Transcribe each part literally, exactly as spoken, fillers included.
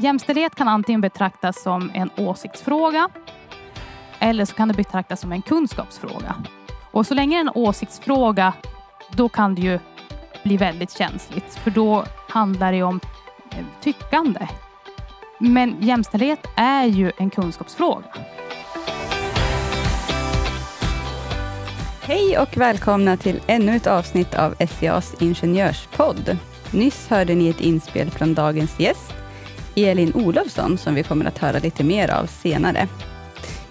Jämställdhet kan antingen betraktas som en åsiktsfråga eller så kan det betraktas som en kunskapsfråga. Och så länge det är en åsiktsfråga, då kan det ju bli väldigt känsligt. För då handlar det om tyckande. Men jämställdhet är ju en kunskapsfråga. Hej och välkomna till ännu ett avsnitt av S C A:s ingenjörspodd. Nyss hörde ni ett inspel från dagens gäst, Elin Olofsson, som vi kommer att höra lite mer av senare.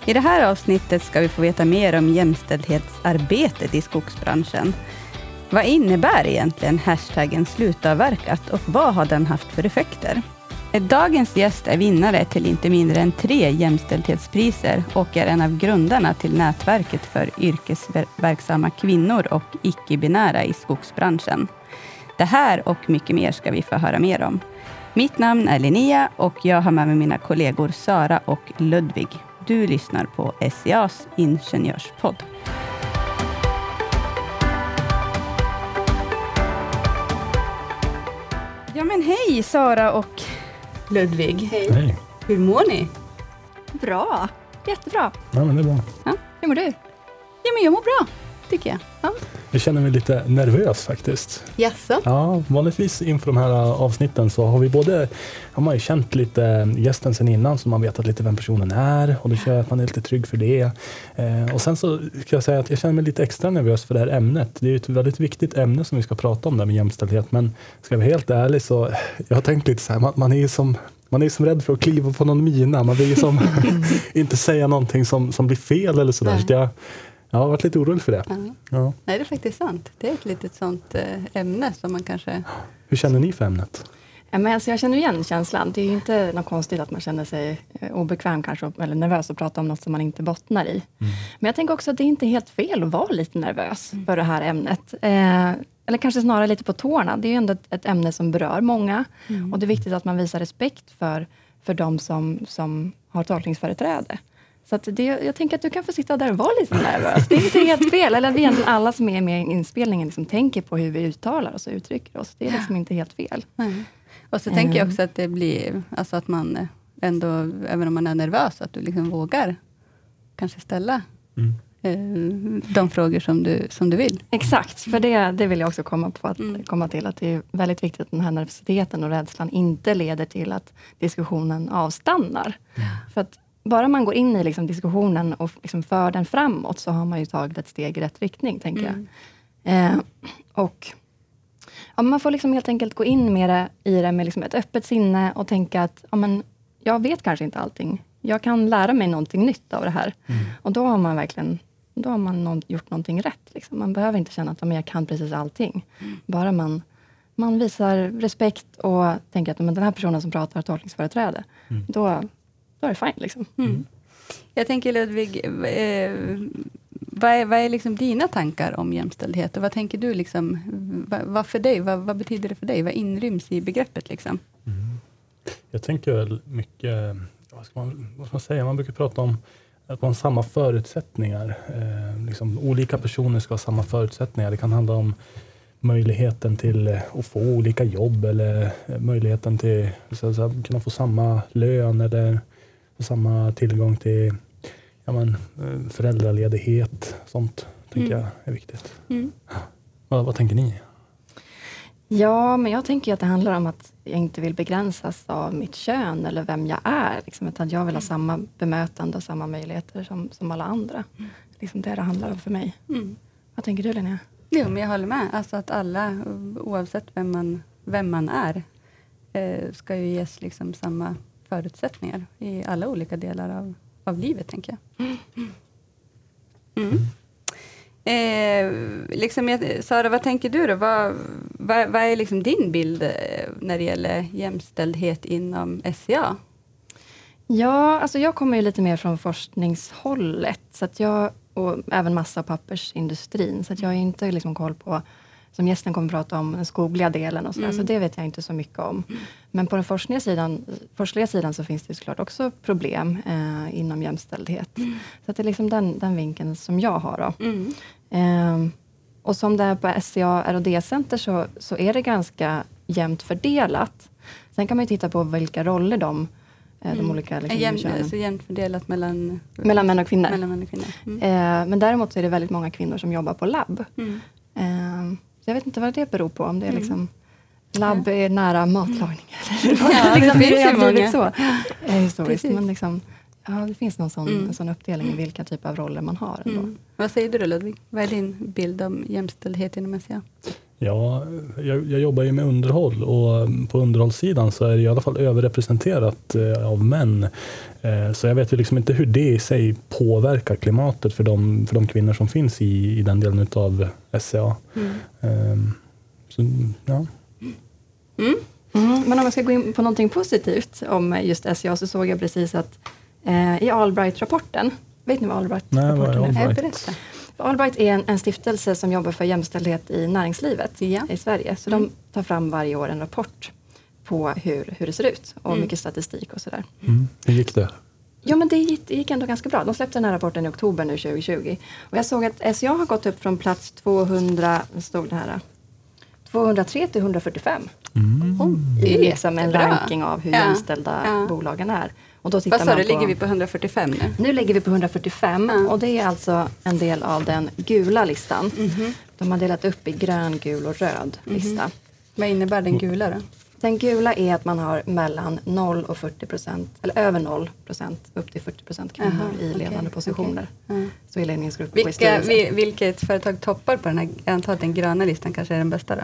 I det här avsnittet ska vi få veta mer om jämställdhetsarbetet i skogsbranschen. Vad innebär egentligen hashtaggen slutavverkat och vad har den haft för effekter? Dagens gäst är vinnare till inte mindre än tre jämställdhetspriser och är en av grundarna till nätverket för yrkesverksamma kvinnor och icke-binära i skogsbranschen. Det här och mycket mer ska vi få höra mer om. Mitt namn är Linnea och jag har med mig mina kollegor Sara och Ludvig. Du lyssnar på S C A:s ingenjörspodd. Ja men hej Sara och Ludvig. Hej. Hej. Hur mår ni? Bra. Jättebra. Ja men det är bra. Ja, hur mår du? Ja men jag mår bra, tycker jag. Ja. Jag känner mig lite nervös faktiskt. Jaså? Ja, vanligtvis inför de här avsnitten så har vi både, har man ju känt lite gästen sen innan så man vetat lite vem personen är och då känner man är lite trygg för det. Eh, och sen så ska jag säga att jag känner mig lite extra nervös för det här ämnet. Det är ju ett väldigt viktigt ämne som vi ska prata om där med jämställdhet, men ska jag vara helt ärlig så jag har tänkt lite så här, man, man är ju som... Man är som rädd för att kliva på någon mina. Man vill som inte säga någonting som, som blir fel eller sådär. Så jag, jag har varit lite orolig för det. Uh-huh. Ja. Nej, det är faktiskt sant. Det är ett litet sånt ämne som man kanske... Hur känner ni för ämnet? Ja, men alltså jag känner igen känslan. Det är ju inte något konstigt att man känner sig obekväm kanske, eller nervös att prata om något som man inte bottnar i. Mm. Men jag tänker också att det är inte helt fel att vara lite nervös mm. för det här ämnet. Eh, Eller kanske snarare lite på tårna. Det är ju ändå ett ämne som berör många. Mm. Och det är viktigt att man visar respekt för, för de som, som har tolkningsföreträde. Så att det, jag tänker att du kan få sitta där och vara lite nervös. Det är inte helt fel. Eller vi egentligen alla som är med i inspelningen liksom tänker på hur vi uttalar oss och uttrycker oss. Det är liksom inte helt fel. Mm. Och så mm. tänker jag också att det blir... Alltså att man ändå, även om man är nervös, att du liksom vågar kanske ställa... Mm. de frågor som du, som du vill. Exakt, för det, det vill jag också komma, på att, mm. komma till. Att det är väldigt viktigt att den här nervositeten och rädslan inte leder till att diskussionen avstannar. Mm. För att bara man går in i liksom diskussionen och liksom för den framåt så har man ju tagit ett steg i rätt riktning, tänker mm. jag. Eh, och ja, man får liksom helt enkelt gå in med det, i det med liksom ett öppet sinne och tänka att ja, men, jag vet kanske inte allting. Jag kan lära mig någonting nytt av det här. Mm. Och då har man verkligen... Då har man någon, gjort någonting rätt. Liksom. Man behöver inte känna att men jag kan precis allting. Mm. Bara man, man visar respekt och tänker att men den här personen som pratar har tolkningsföreträde. Mm. Då, då är det fine. Liksom. Mm. Mm. Jag tänker Ludvig, eh, vad är, vad är liksom dina tankar om jämställdhet? Och vad tänker du liksom, vad, vad för dig, vad, vad betyder det för dig? Vad inryms i begreppet liksom? Mm. Jag tänker väl mycket, vad ska man, vad ska man säga, man brukar prata om att man har samma förutsättningar. Eh, liksom, olika personer ska ha samma förutsättningar. Det kan handla om möjligheten till eh, att få olika jobb. Eller eh, möjligheten till att kunna få samma lön. Eller samma tillgång till ja, men, föräldraledighet. Sånt tänker mm. jag är viktigt. Mm. Vad, vad tänker ni? Ja, men jag tänker att det handlar om att jag inte vill begränsas av mitt kön eller vem jag är. Liksom, utan jag vill ha samma bemötande och samma möjligheter som, som alla andra. Mm. Liksom det det handlar om för mig. Mm. Vad tänker du, Linnea? Jo, men jag håller med. Alltså att alla, oavsett vem man, vem man är, eh, ska ju ges liksom samma förutsättningar i alla olika delar av, av livet, tänker jag. Mm. Mm. Eh, liksom, Sara, vad tänker du då? Vad, vad, vad är liksom din bild när det gäller jämställdhet inom S C A? Ja, alltså jag kommer ju lite mer från forskningshållet så att jag, och även massa- och pappersindustrin. Så att jag har inte liksom koll på, som gästen kommer att prata om, den skogliga delen och sådär. Mm. Så det vet jag inte så mycket om. Mm. Men på den forskliga sidan, forskliga sidan så finns det ju såklart också problem eh, inom jämställdhet. Mm. Så att det är liksom den, den vinkeln som jag har då. Mm. Eh, och som det är på S C A R och D-center så, så är det ganska jämnt fördelat. Sen kan man ju titta på vilka roller de, de mm. olika liksom, jämnt, könen. Så jämnt fördelat mellan, mellan män och kvinnor. Mellan män och kvinnor. Mm. Eh, men däremot så är det väldigt många kvinnor som jobbar på labb. Mm. Eh, så jag vet inte vad det beror på. Om det är mm. liksom, labb är nära matlagning. Mm. Ja, liksom, det, det är många. Så. Eh, historiskt. Precis. Men liksom, ja, det finns någon sån, mm. sån uppdelning i vilka typ av roller man har. Ändå. Mm. Vad säger du då, Ludvig? Vad är din bild om jämställdhet inom S C A? Ja, jag, jag jobbar ju med underhåll och på underhållssidan så är det i alla fall överrepresenterat eh, av män. Eh, så jag vet ju liksom inte hur det i sig påverkar klimatet för de, för de kvinnor som finns i, i den delen utav S C A. Mm. Eh, så, ja. Mm. Mm. Men om jag ska gå in på någonting positivt om just S C A så såg jag precis att eh, i Allbright-rapporten, vet ni vad Allbright-rapporten Nej, är? Allbright. Allbright är en, en stiftelse som jobbar för jämställdhet i näringslivet ja. i Sverige. Så mm. de tar fram varje år en rapport på hur, hur det ser ut och mm. mycket statistik och sådär. Mm. Hur gick det? Ja, men det gick, det gick ändå ganska bra. De släppte den här rapporten i oktober nu tjugo tjugo. Och jag såg att S C A har gått upp från plats tvåhundra, stod det här, tvåhundratre till etthundrafyrtiofem. Mm. Oh, det är liksom en bra ranking av hur ja. jämställda ja. bolagen är. Och då tittar Vad sa man du, på, ligger vi på etthundrafyrtiofem nu? Nu ligger vi på etthundrafyrtiofem mm. och det är alltså en del av den gula listan. Mm-hmm. De har delat upp i grön, gul och röd mm-hmm. lista. Vad innebär den gula då? Den gula är att man har mellan noll och fyrtio procent, eller över noll procent, upp till fyrtio procent kvinnor Aha, i ledande okay, positioner. Okay. Mm. Så i ledningsgrupper och i styrelsen. Vilket företag toppar på den här, jag antar att den gröna listan kanske är den bästa då?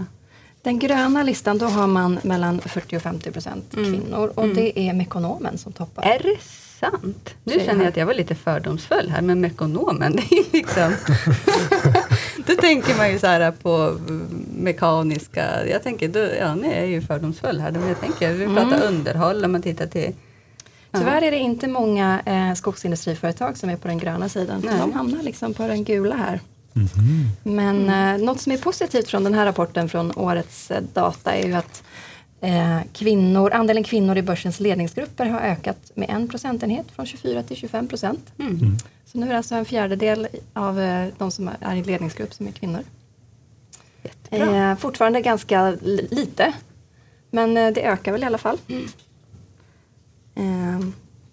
Den gröna listan, då har man mellan fyrtio och femtio procent mm. kvinnor. Och mm. det är Mekonomen som toppar. Är det sant? Nu känner jag att jag var lite fördomsfull här. Men Mekonomen, det är liksom... då tänker man ju så här på mekaniska... Jag tänker, då, ja, nej, jag är ju fördomsfull här. Men jag tänker, vi pratar mm. underhåll om man tittar till... Tyvärr är det inte många eh, skogsindustriföretag som är på den gröna sidan. Nej. De hamnar liksom på den gula här. Mm-hmm. Men mm. eh, något som är positivt från den här rapporten från årets eh, data är ju att eh, kvinnor, andelen kvinnor i börsens ledningsgrupper har ökat med en procentenhet från tjugofyra till tjugofem procent. Mm. Mm. Så nu är det alltså en fjärdedel av eh, de som är i ledningsgrupp som är kvinnor. Jättebra. Eh, fortfarande ganska li- lite, men eh, det ökar väl i alla fall. Mm. Eh,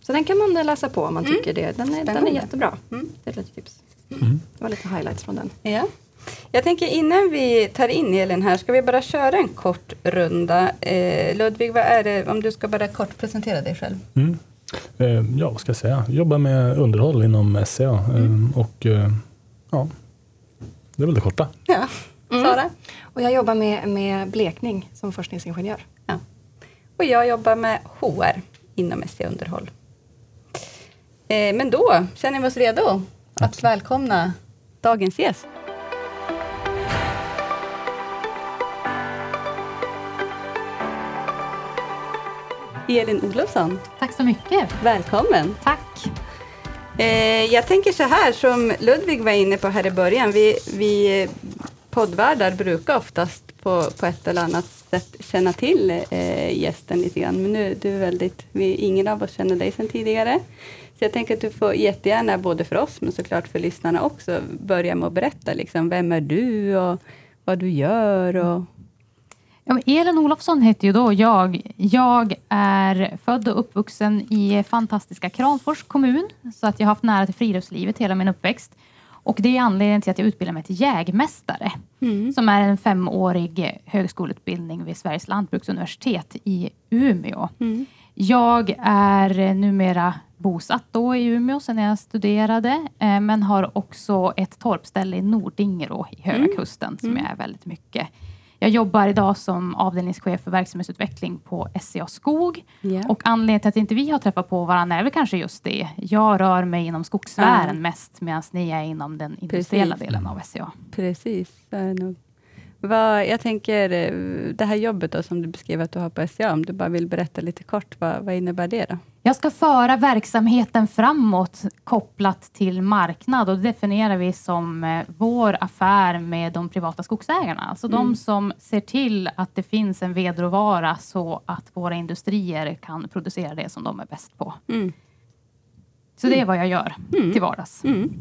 så den kan man läsa på om man mm. tycker det. Den är, den är jättebra. Mm. Det är ett tips. Mm. Det var lite highlights från den. Ja. Jag tänker innan vi tar in Elin här ska vi bara köra en kort runda. Eh, Ludvig, vad är det, om du ska bara kort presentera dig själv? Mm. Eh, ja, vad ska jag säga? Jobbar med underhåll inom S C A mm. eh, och eh, ja, det är väl det korta. Ja, mm. Sara? Och jag jobbar med, med blekning som forskningsingenjör. Ja. Och jag jobbar med H R inom S C A underhåll. Eh, men då känner vi oss redo. Att välkomna dagens gäst. Elin Olofsson. Tack så mycket. Välkommen. Tack. Eh, jag tänker så här som Ludvig var inne på här i början. Vi, vi poddvärdar brukar oftast på, på ett eller annat sätt känna till eh, gästen lite grann. Men nu du är väldigt, vi, ingen av oss känner dig sedan tidigare. Så jag tänker att du får jättegärna, både för oss men såklart för lyssnarna också, börja med att berätta liksom, vem är du och vad du gör. Och... Ja, men Elin Olofsson heter ju då jag. Jag är född och uppvuxen i fantastiska Kramfors kommun så att jag har haft nära till friluftslivet hela min uppväxt. Och det är anledningen till att jag utbildar mig till jägmästare mm. som är en femårig högskoleutbildning vid Sveriges lantbruksuniversitet i Umeå. Mm. Jag är numera bosatt då i Umeå sen jag studerade. Eh, men har också ett torpställe i Nordingrå i Höga mm. kusten som mm. jag är väldigt mycket. Jag jobbar idag som avdelningschef för verksamhetsutveckling på S C A Skog. Yeah. Och anledningen till att inte vi har träffat på varandra är väl kanske just det. Jag rör mig inom skogssfären mm. mest medan ni är inom den industriella Precis. delen av S C A. Precis, det är nog. Vad, jag tänker, det här jobbet då, som du beskrev att du har på S C A, om du bara vill berätta lite kort, vad, vad innebär det då? Jag ska föra verksamheten framåt kopplat till marknad och det definierar vi som vår affär med de privata skogsägarna. Alltså mm. de som ser till att det finns en vedråvara så att våra industrier kan producera det som de är bäst på. Mm. Så mm. det är vad jag gör mm. till vardags. Mm.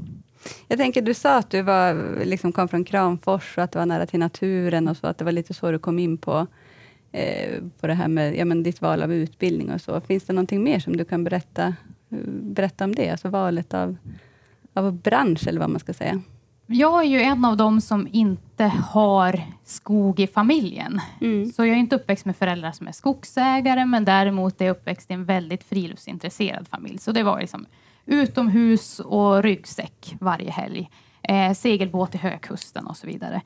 Jag tänker, du sa att du var, liksom, kom från Kramfors och att du var nära till naturen och så, att det var lite så du kom in på eh, på det här med ja, men ditt val av utbildning och så. Finns det någonting mer som du kan berätta, berätta om det? Alltså valet av, av bransch eller vad man ska säga. Jag är ju en av dem som inte har skog i familjen. Mm. Så jag är inte uppväxt med föräldrar som är skogsägare. Men däremot är jag uppväxt i en väldigt friluftsintresserad familj. Så det var liksom utomhus och ryggsäck varje helg. Eh, segelbåt i högkusten och så vidare.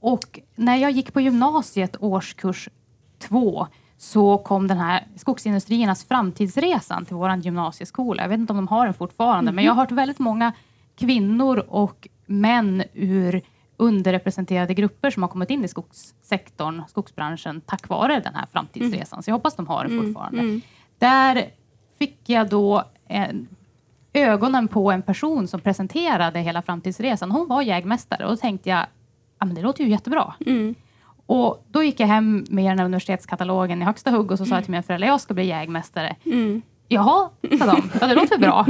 Och när jag gick på gymnasiet årskurs två så kom den här skogsindustriernas framtidsresan till våran gymnasieskola. Jag vet inte om de har den fortfarande. Mm. Men jag har hört väldigt många kvinnor och män ur underrepresenterade grupper som har kommit in i skogssektorn, skogsbranschen, tack vare den här framtidsresan. Mm. Så jag hoppas de har den fortfarande. Mm. Mm. Där fick jag då en, ögonen på en person som presenterade hela framtidsresan. Hon var jägmästare och då tänkte jag, ah, men det låter ju jättebra. Mm. Och då gick jag hem med den här universitetskatalogen i högsta hugg och så sa jag till mina föräldrar, jag ska bli jägmästare. Mm. Jaha, sa de. Ja, det låter bra.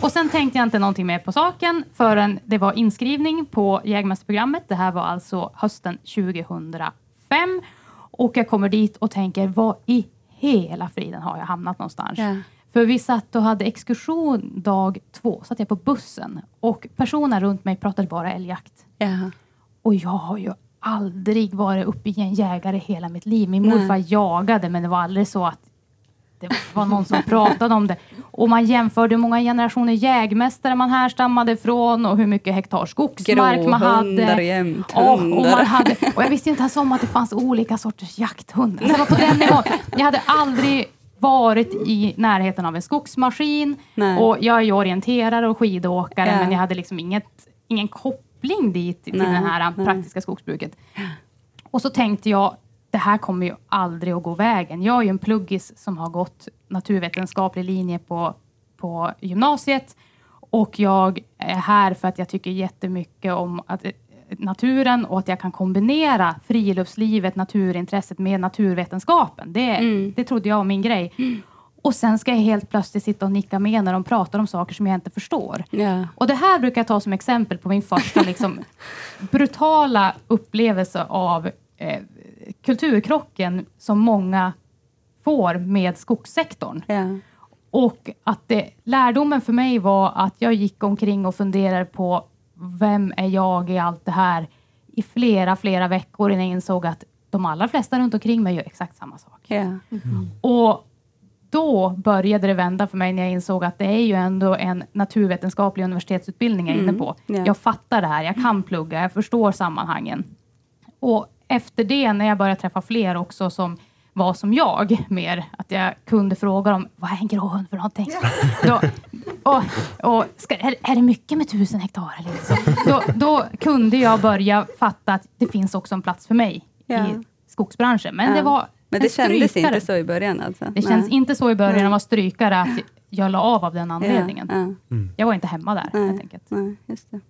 Och sen tänkte jag inte någonting mer på saken förrän det var inskrivning på jägmästarprogrammet. Det här var alltså hösten tjugohundrafem. Och jag kommer dit och tänker, vad i hela friden har jag hamnat någonstans? Ja. För vi satt och hade exkursion dag två. Satt jag på bussen. Och personer runt mig pratade bara älgjakt. Ja. Och jag har ju aldrig varit uppe i en jägare hela mitt liv. Min morfar Nej. jagade, men det var aldrig så att det var någon som pratade om det. Och man jämförde hur många generationer jägmästare man härstammade från. Och hur mycket hektar skogsmark man hade. Jämt, och, och, man hade och jag visste inte ens om att det fanns olika sorters jakthundar. Så det var på den nivån. Jag hade aldrig varit i närheten av en skogsmaskin. Nej. Och jag är ju orienterare och skidåkare. Ja. Men jag hade liksom inget, ingen koppling dit. Till Nej. den här praktiska Nej. skogsbruket. Och så tänkte jag, det här kommer ju aldrig att gå vägen. Jag är ju en pluggis som har gått naturvetenskaplig linje på, på gymnasiet. Och jag är här för att jag tycker jättemycket om att, naturen. Och att jag kan kombinera friluftslivet, naturintresset med naturvetenskapen. Det, mm. det trodde jag var min grej. Mm. Och sen ska jag helt plötsligt sitta och nicka med när de pratar om saker som jag inte förstår. Yeah. Och det här brukar jag ta som exempel på min första liksom, brutala upplevelse av Eh, kulturkrocken som många får med skogssektorn. Yeah. Och att det, lärdomen för mig var att jag gick omkring och funderade på vem är jag i allt det här i flera, flera veckor innan jag insåg att de allra flesta runt omkring mig gör exakt samma sak. Yeah. Mm. Och då började det vända för mig när jag insåg att det är ju ändå en naturvetenskaplig universitetsutbildning jag är mm. inne på. Yeah. Jag fattar det här, jag kan plugga, jag förstår sammanhangen. Och efter det, när jag började träffa fler också som var som jag, mer att jag kunde fråga dem, vad är en gråhund för någonting? Då, och, och, ska, är, är det mycket med tusen hektar? Liksom? Då, då kunde jag börja fatta att det finns också en plats för mig ja. i skogsbranschen. Men ja. det var Men det kändes strykare. inte så i början alltså? Det känns Nej. inte så i början när man var strykare att jag la av av den anledningen. Ja. Ja. Mm. Jag var inte hemma där Nej. helt enkelt. Nej, just det.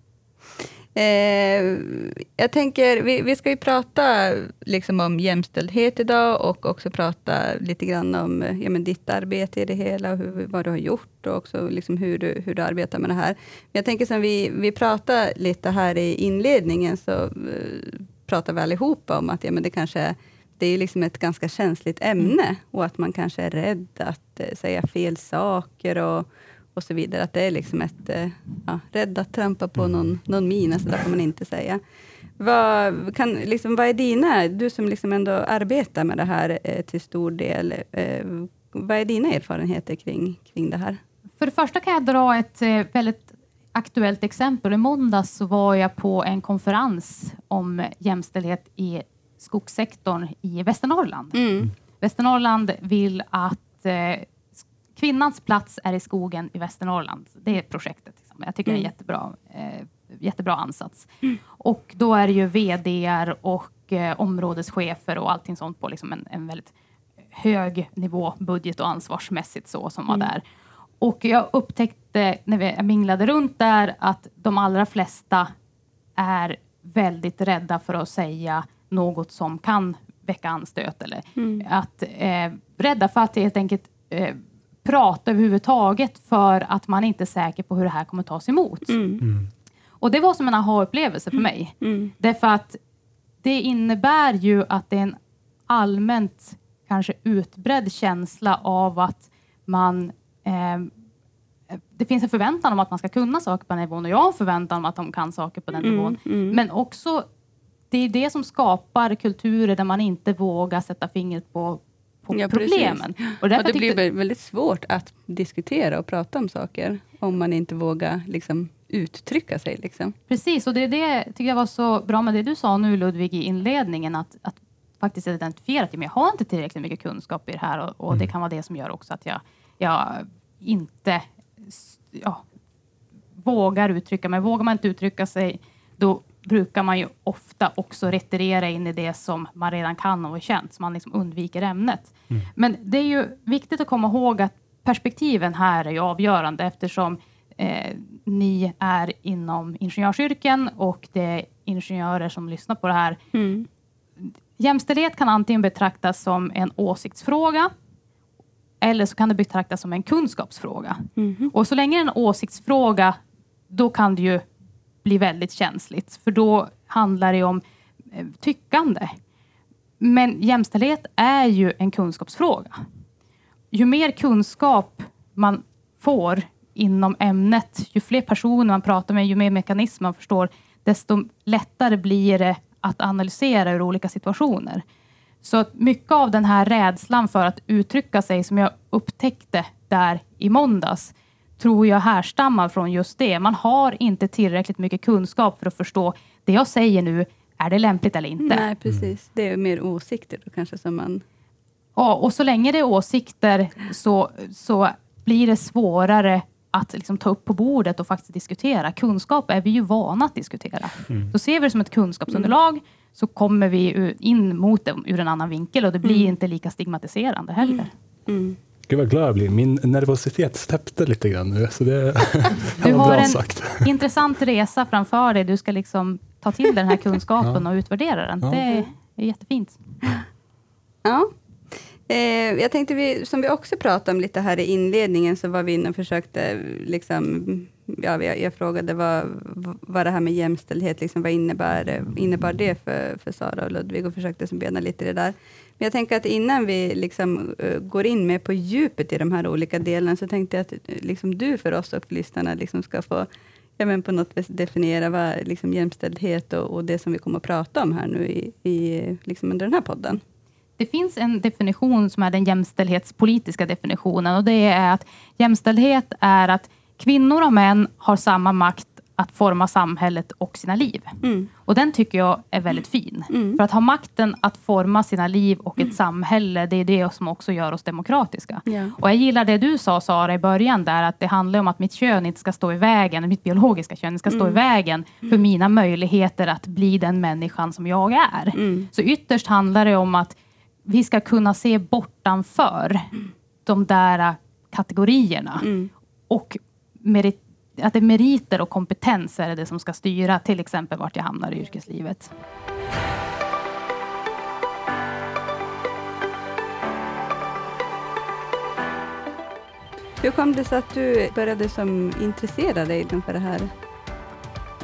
Eh, jag tänker, vi, vi ska ju prata liksom om jämställdhet idag och också prata lite grann om ja, men ditt arbete i det hela och hur, vad du har gjort och också liksom hur, du, hur du arbetar med det här. Men jag tänker som vi, vi pratar lite här i inledningen så eh, pratar vi allihopa om att ja, men det kanske det är liksom ett ganska känsligt ämne och att man kanske är rädd att eh, säga fel saker och och så vidare, att det är liksom ett ja, rädd att trampa på någon, någon mina, så där får man inte säga. Vad, kan, liksom, vad är dina, du som liksom ändå arbetar med det här eh, till stor del, eh, vad är dina erfarenheter kring, kring det här? För det första kan jag dra ett eh, väldigt aktuellt exempel. I måndags så var jag på en konferens om jämställdhet i skogssektorn i Västernorrland. Mm. Västernorrland vill att eh, Kvinnans plats är i skogen i Västernorrland. Det är projektet. Liksom. Jag tycker mm. det är en jättebra, eh, jättebra ansats. Mm. Och då är det ju vd:ar och eh, områdeschefer och allting sånt på liksom en, en väldigt hög nivå budget och ansvarsmässigt så som var mm. där. Och jag upptäckte när vi minglade runt där att de allra flesta är väldigt rädda för att säga något som kan väcka anstöt. Eller mm. att eh, rädda för att helt enkelt Eh, prata överhuvudtaget för att man inte är säker på hur det här kommer tas emot. Mm. Mm. Och det var som en aha-upplevelse för mig. Mm. Därför att det innebär ju att det är en allmänt kanske utbredd känsla av att man... Eh, det finns en förväntan om att man ska kunna saker på den nivån. Och jag har en förväntan om att de kan saker på den mm, nivån. Mm. Men också, det är det som skapar kulturer där man inte vågar sätta fingret på, på ja, problemen. Och, och det tyckte... blir väldigt svårt att diskutera och prata om saker. Om man inte vågar liksom uttrycka sig. Liksom. Precis, och det, det tycker jag var så bra med det du sa nu, Ludvig, i inledningen. Att, att faktiskt identifiera att jag har inte tillräckligt mycket kunskap i det här. Och, och mm. det kan vara det som gör också att jag, jag inte... Ja, vågar uttrycka mig. Vågar man inte uttrycka sig, då brukar man ju ofta också retirera in i det som man redan kan och är känt, så man liksom undviker ämnet. Mm. Men det är ju viktigt att komma ihåg att perspektiven här är ju avgörande, eftersom eh, ni är inom ingenjörsyrken och det är ingenjörer som lyssnar på det här. Mm. Jämställdhet kan antingen betraktas som en åsiktsfråga, eller så kan det betraktas som en kunskapsfråga. Mm-hmm. Och så länge det är en åsiktsfråga, då kan det ju bli väldigt känsligt. För då handlar det om eh, tyckande. Men jämställdhet är ju en kunskapsfråga. Ju mer kunskap man får inom ämnet, ju fler personer man pratar med, ju mer mekanismer man förstår, desto lättare blir det att analysera ur olika situationer. Så att mycket av den här rädslan för att uttrycka sig som jag upptäckte där i måndags, tror jag härstammar från just det. Man har inte tillräckligt mycket kunskap för att förstå det jag säger nu. Är det lämpligt eller inte? Nej, precis. Det är mer åsikter då kanske som man... Ja, och så länge det är åsikter så, så blir det svårare att liksom ta upp på bordet och faktiskt diskutera. Kunskap är vi ju vana att diskutera. Mm. Då ser vi det som ett kunskapsunderlag. Mm. Så kommer vi in mot dem ur en annan vinkel. Och det blir mm. inte lika stigmatiserande heller. Mm. Gud vad glad jag blir. Min nervositet släppte lite grann nu. Så det du har en sagt. Intressant resa framför dig. Du ska liksom ta till den här kunskapen ja. Och utvärdera den. Ja. Det är jättefint. Ja. Eh, jag tänkte, vi, som vi också pratade om lite här i inledningen, så var vi inne och försökte... Liksom, Ja, jag, jag frågade vad, vad det här med jämställdhet, liksom, vad innebär, innebär det för, för Sara och Ludvig, och försökte som bena lite det där. Men jag tänker att innan vi liksom, uh, går in med på djupet i de här olika delarna, så tänkte jag att liksom, du för oss och för lyssnarna liksom, ska få ja, men på något vis definiera vad liksom, jämställdhet och, och det som vi kommer att prata om här nu i, i, liksom, under den här podden. Det finns en definition som är den jämställdhetspolitiska definitionen, och det är att jämställdhet är att kvinnor och män har samma makt att forma samhället och sina liv. Mm. Och den tycker jag är väldigt fin. Mm. För att ha makten att forma sina liv och ett mm. samhälle, det är det som också gör oss demokratiska. Yeah. Och jag gillar det du sa, Sara, i början där, att det handlar om att mitt kön inte ska stå i vägen, mitt biologiska kön ska stå mm. i vägen för mina möjligheter att bli den människan som jag är. Mm. Så ytterst handlar det om att vi ska kunna se bortanför mm. de där kategorierna. Mm. Och Merit, att det är meriter och kompetenser är det som ska styra till exempel vart jag hamnar i yrkeslivet. Hur kom det så att du började som intressera dig för det här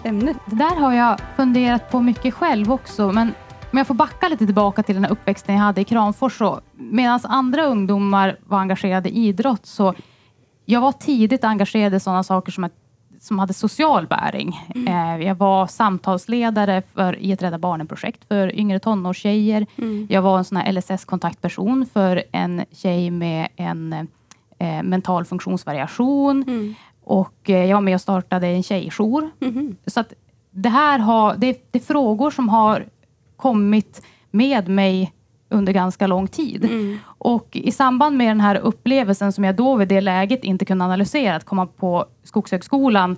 ämnet? Det där har jag funderat på mycket själv också, men om jag får backa lite tillbaka till den här uppväxten jag hade i Kramfors, så medan andra ungdomar var engagerade i idrott, så jag var tidigt engagerad i sådana saker som, att, som hade social bäring. Mm. Eh, jag var samtalsledare för, i ett Rädda Barnen-projekt för yngre tonårstjejer. Mm. Jag var en sån här L S S-kontaktperson för en tjej med en eh, mental funktionsvariation. Mm. Och eh, jag var med och startade en tjejjour. Mm. Så att det här har, det, det är frågor som har kommit med mig under ganska lång tid. Mm. Och i samband med den här upplevelsen som jag då vid det läget inte kunde analysera, att komma på Skogshögskolan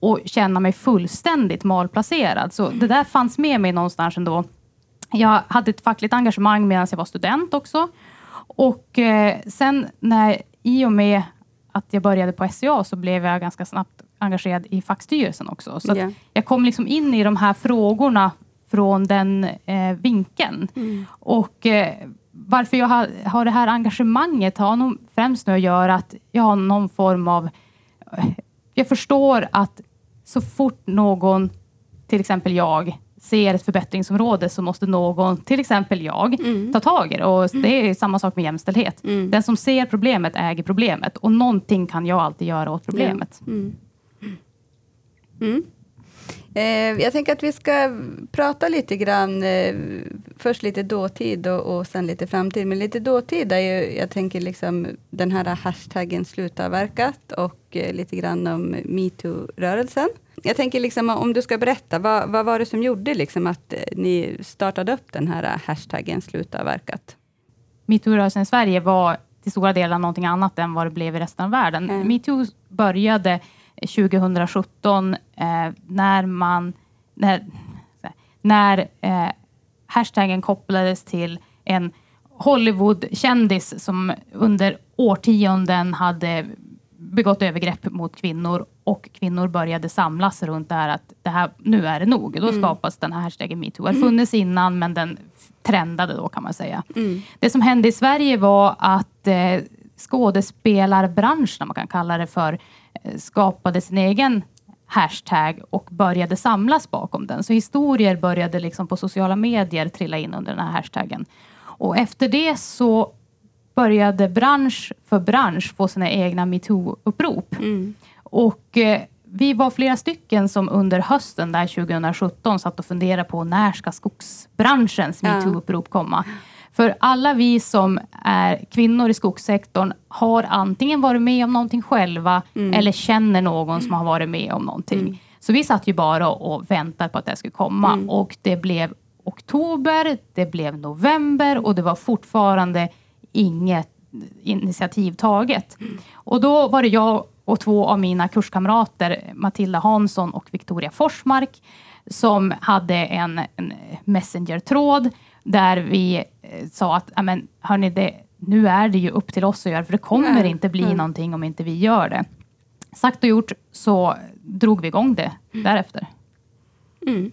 och känna mig fullständigt malplacerad. Så mm. det där fanns med mig någonstans ändå. Jag hade ett fackligt engagemang medan jag var student också. Och eh, sen när, i och med att jag började på S C A, så blev jag ganska snabbt engagerad i fackstyrelsen också. Så yeah. att jag kom liksom in i de här frågorna från den eh, vinkeln. Mm. Och eh, varför jag har, har det här engagemanget har nog främst nu att göra att jag har någon form av... Jag förstår att så fort någon, till exempel jag, ser ett förbättringsområde så måste någon, till exempel jag, mm. ta tag i det. Och det är samma sak med jämställdhet. Mm. Den som ser problemet äger problemet. Och någonting kan jag alltid göra åt problemet. Mm. Mm. Mm. Eh, jag tänker att vi ska prata lite grann, eh, först lite dåtid och, och sen lite framtid. Men lite dåtid är ju, jag tänker liksom den här hashtaggen slutavverkat och eh, lite grann om MeToo-rörelsen. Jag tänker liksom om du ska berätta, vad, vad var det som gjorde liksom att ni startade upp den här hashtaggen slutavverkat? MeToo-rörelsen i Sverige var till stora delar någonting annat än vad det blev i resten av världen. Mm. MeToo började tjugosjutton eh, när man när, när eh, hashtaggen kopplades till en Hollywood-kändis som under årtionden hade begått övergrepp mot kvinnor, och kvinnor började samlas runt det här att det här, nu är det nog. Då mm. skapas den här hashtaggen MeToo. Den funnits innan, men den trendade då, kan man säga. Mm. Det som hände i Sverige var att eh, skådespelarbranschen, om man kan kalla det för, eh, skapade sin egen hashtag och började samlas bakom den. Så historier började liksom på sociala medier trilla in under den här hashtaggen. Och efter det så började bransch för bransch få sina egna MeToo-upprop. Mm. Och eh, vi var flera stycken som under hösten där tjugosjutton satt och funderade på när ska skogsbranschens ja. MeToo-upprop komma. För alla vi som är kvinnor i skogssektorn har antingen varit med om någonting själva mm. eller känner någon som har varit med om någonting. Mm. Så vi satt ju bara och väntade på att det skulle komma. Mm. Och det blev oktober, det blev november och det var fortfarande inget initiativ taget. Mm. Och då var det jag och två av mina kurskamrater, Matilda Hansson och Victoria Forsmark, som hade en, en messenger-tråd där vi eh, sa att amen, hörni, det, nu är det ju upp till oss att göra, för det kommer mm. inte bli mm. någonting om inte vi gör det. Sagt och gjort så drog vi igång det mm. därefter. Mm.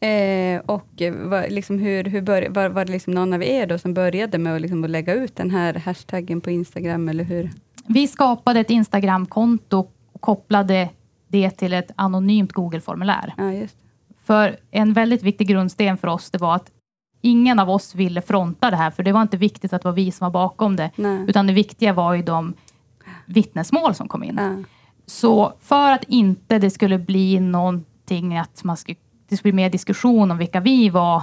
Eh, och var, liksom, hur, hur börj- var, var det liksom någon av er då som började med att, liksom, att lägga ut den här hashtaggen på Instagram, eller hur? Vi skapade ett Instagram-konto och kopplade det till ett anonymt Google-formulär. Ja, just. För en väldigt viktig grundsten för oss, det var att ingen av oss ville fronta det här. För det var inte viktigt att det var vi som var bakom det. Nej. Utan det viktiga var ju de vittnesmål som kom in. Ja. Så för att inte det skulle bli någonting, att man skulle, det skulle bli mer diskussion om vilka vi var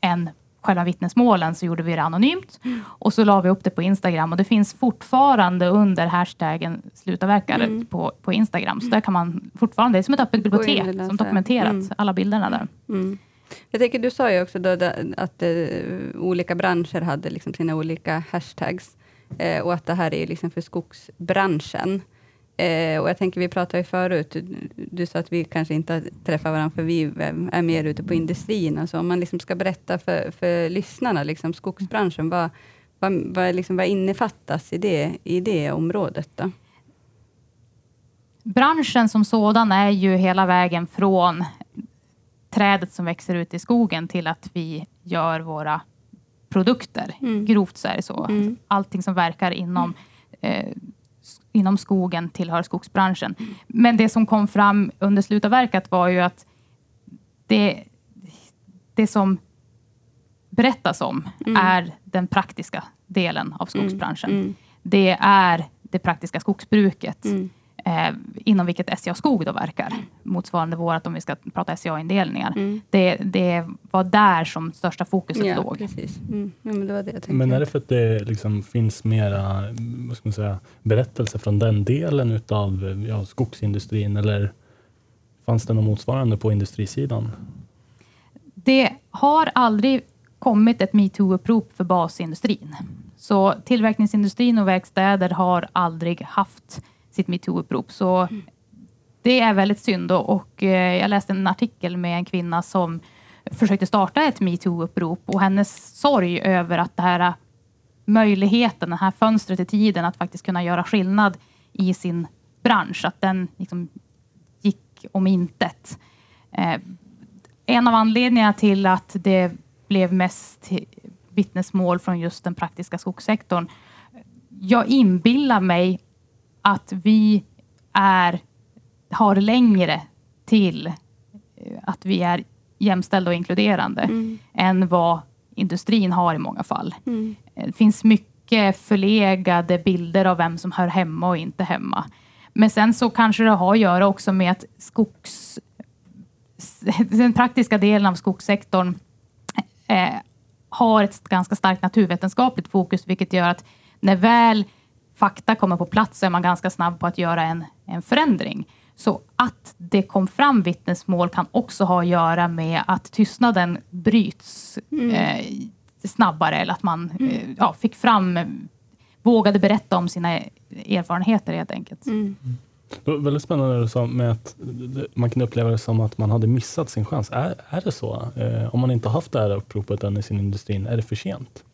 än själva vittnesmålen, så gjorde vi det anonymt. Mm. Och så la vi upp det på Instagram. Och det finns fortfarande under hashtaggen slutavverkare mm. på, på Instagram. Så där kan man fortfarande, det är som ett öppet bibliotek som dokumenterat mm. alla bilderna där. Mm. Jag tänker, du sa ju också då att eh, olika branscher hade liksom sina olika hashtags. Eh, och att det här är liksom för skogsbranschen. Eh, och jag tänker, vi pratade ju förut, du, du sa att vi kanske inte träffar varandra för vi är mer ute på industrin. Alltså, om man liksom ska berätta för, för lyssnarna, liksom, skogsbranschen, vad, vad, vad, liksom, vad innefattas i det, i det området då? Branschen som sådan är ju hela vägen från trädet som växer ut i skogen till att vi gör våra produkter. Mm. Grovt så är det så. Mm. Allting som verkar inom eh, inom skogen tillhör skogsbranschen. Men det som kom fram under slutavverkat var ju att det, det som berättas om mm. är den praktiska delen av skogsbranschen. Mm. Mm. Det är det praktiska skogsbruket mm. eh, inom vilket S C A Skog då verkar. Motsvarande vårat, om vi ska prata S C A-indelningar. Mm. Det, det var där som största fokuset ja, låg. Precis. Mm. Ja, men det var det jag tänkte. Men är det för att det liksom finns mera, vad ska man säga, berättelser från den delen utav ja, skogsindustrin, eller fanns det något motsvarande på industrisidan? Det har aldrig kommit ett MeToo-upprop för basindustrin. Så tillverkningsindustrin och verkstäder har aldrig haft sitt MeToo-upprop. Så mm. det är väldigt synd då. Och eh, jag läste en artikel med en kvinna som försökte starta ett MeToo-upprop. Och hennes sorg över att det här möjligheten, det här fönstret i tiden att faktiskt kunna göra skillnad i sin bransch, att den liksom gick om intet. Eh, en av anledningarna till att det blev mest vittnesmål från just den praktiska skogssektorn. Jag inbillar mig att vi är, har längre till att vi är jämställd och inkluderande mm. än vad industrin har i många fall. Mm. Det finns mycket förlegade bilder av vem som hör hemma och inte hemma. Men sen så kanske det har att göra också med att skogs... den praktiska delen av skogssektorn eh, har ett ganska starkt naturvetenskapligt fokus, vilket gör att när väl fakta kommer på plats så är man ganska snabb på att göra en, en förändring. Så att det kom fram vittnesmål kan också ha att göra med att tystnaden bryts mm. eh, snabbare, eller att man mm. eh, ja, fick fram, vågade berätta om sina erfarenheter helt enkelt. Mm. Det var väldigt spännande det med att man kan uppleva det som att man hade missat sin chans. Är, är det så? Eh, om man inte haft det här uppropet än i sin industrin, är det för sent?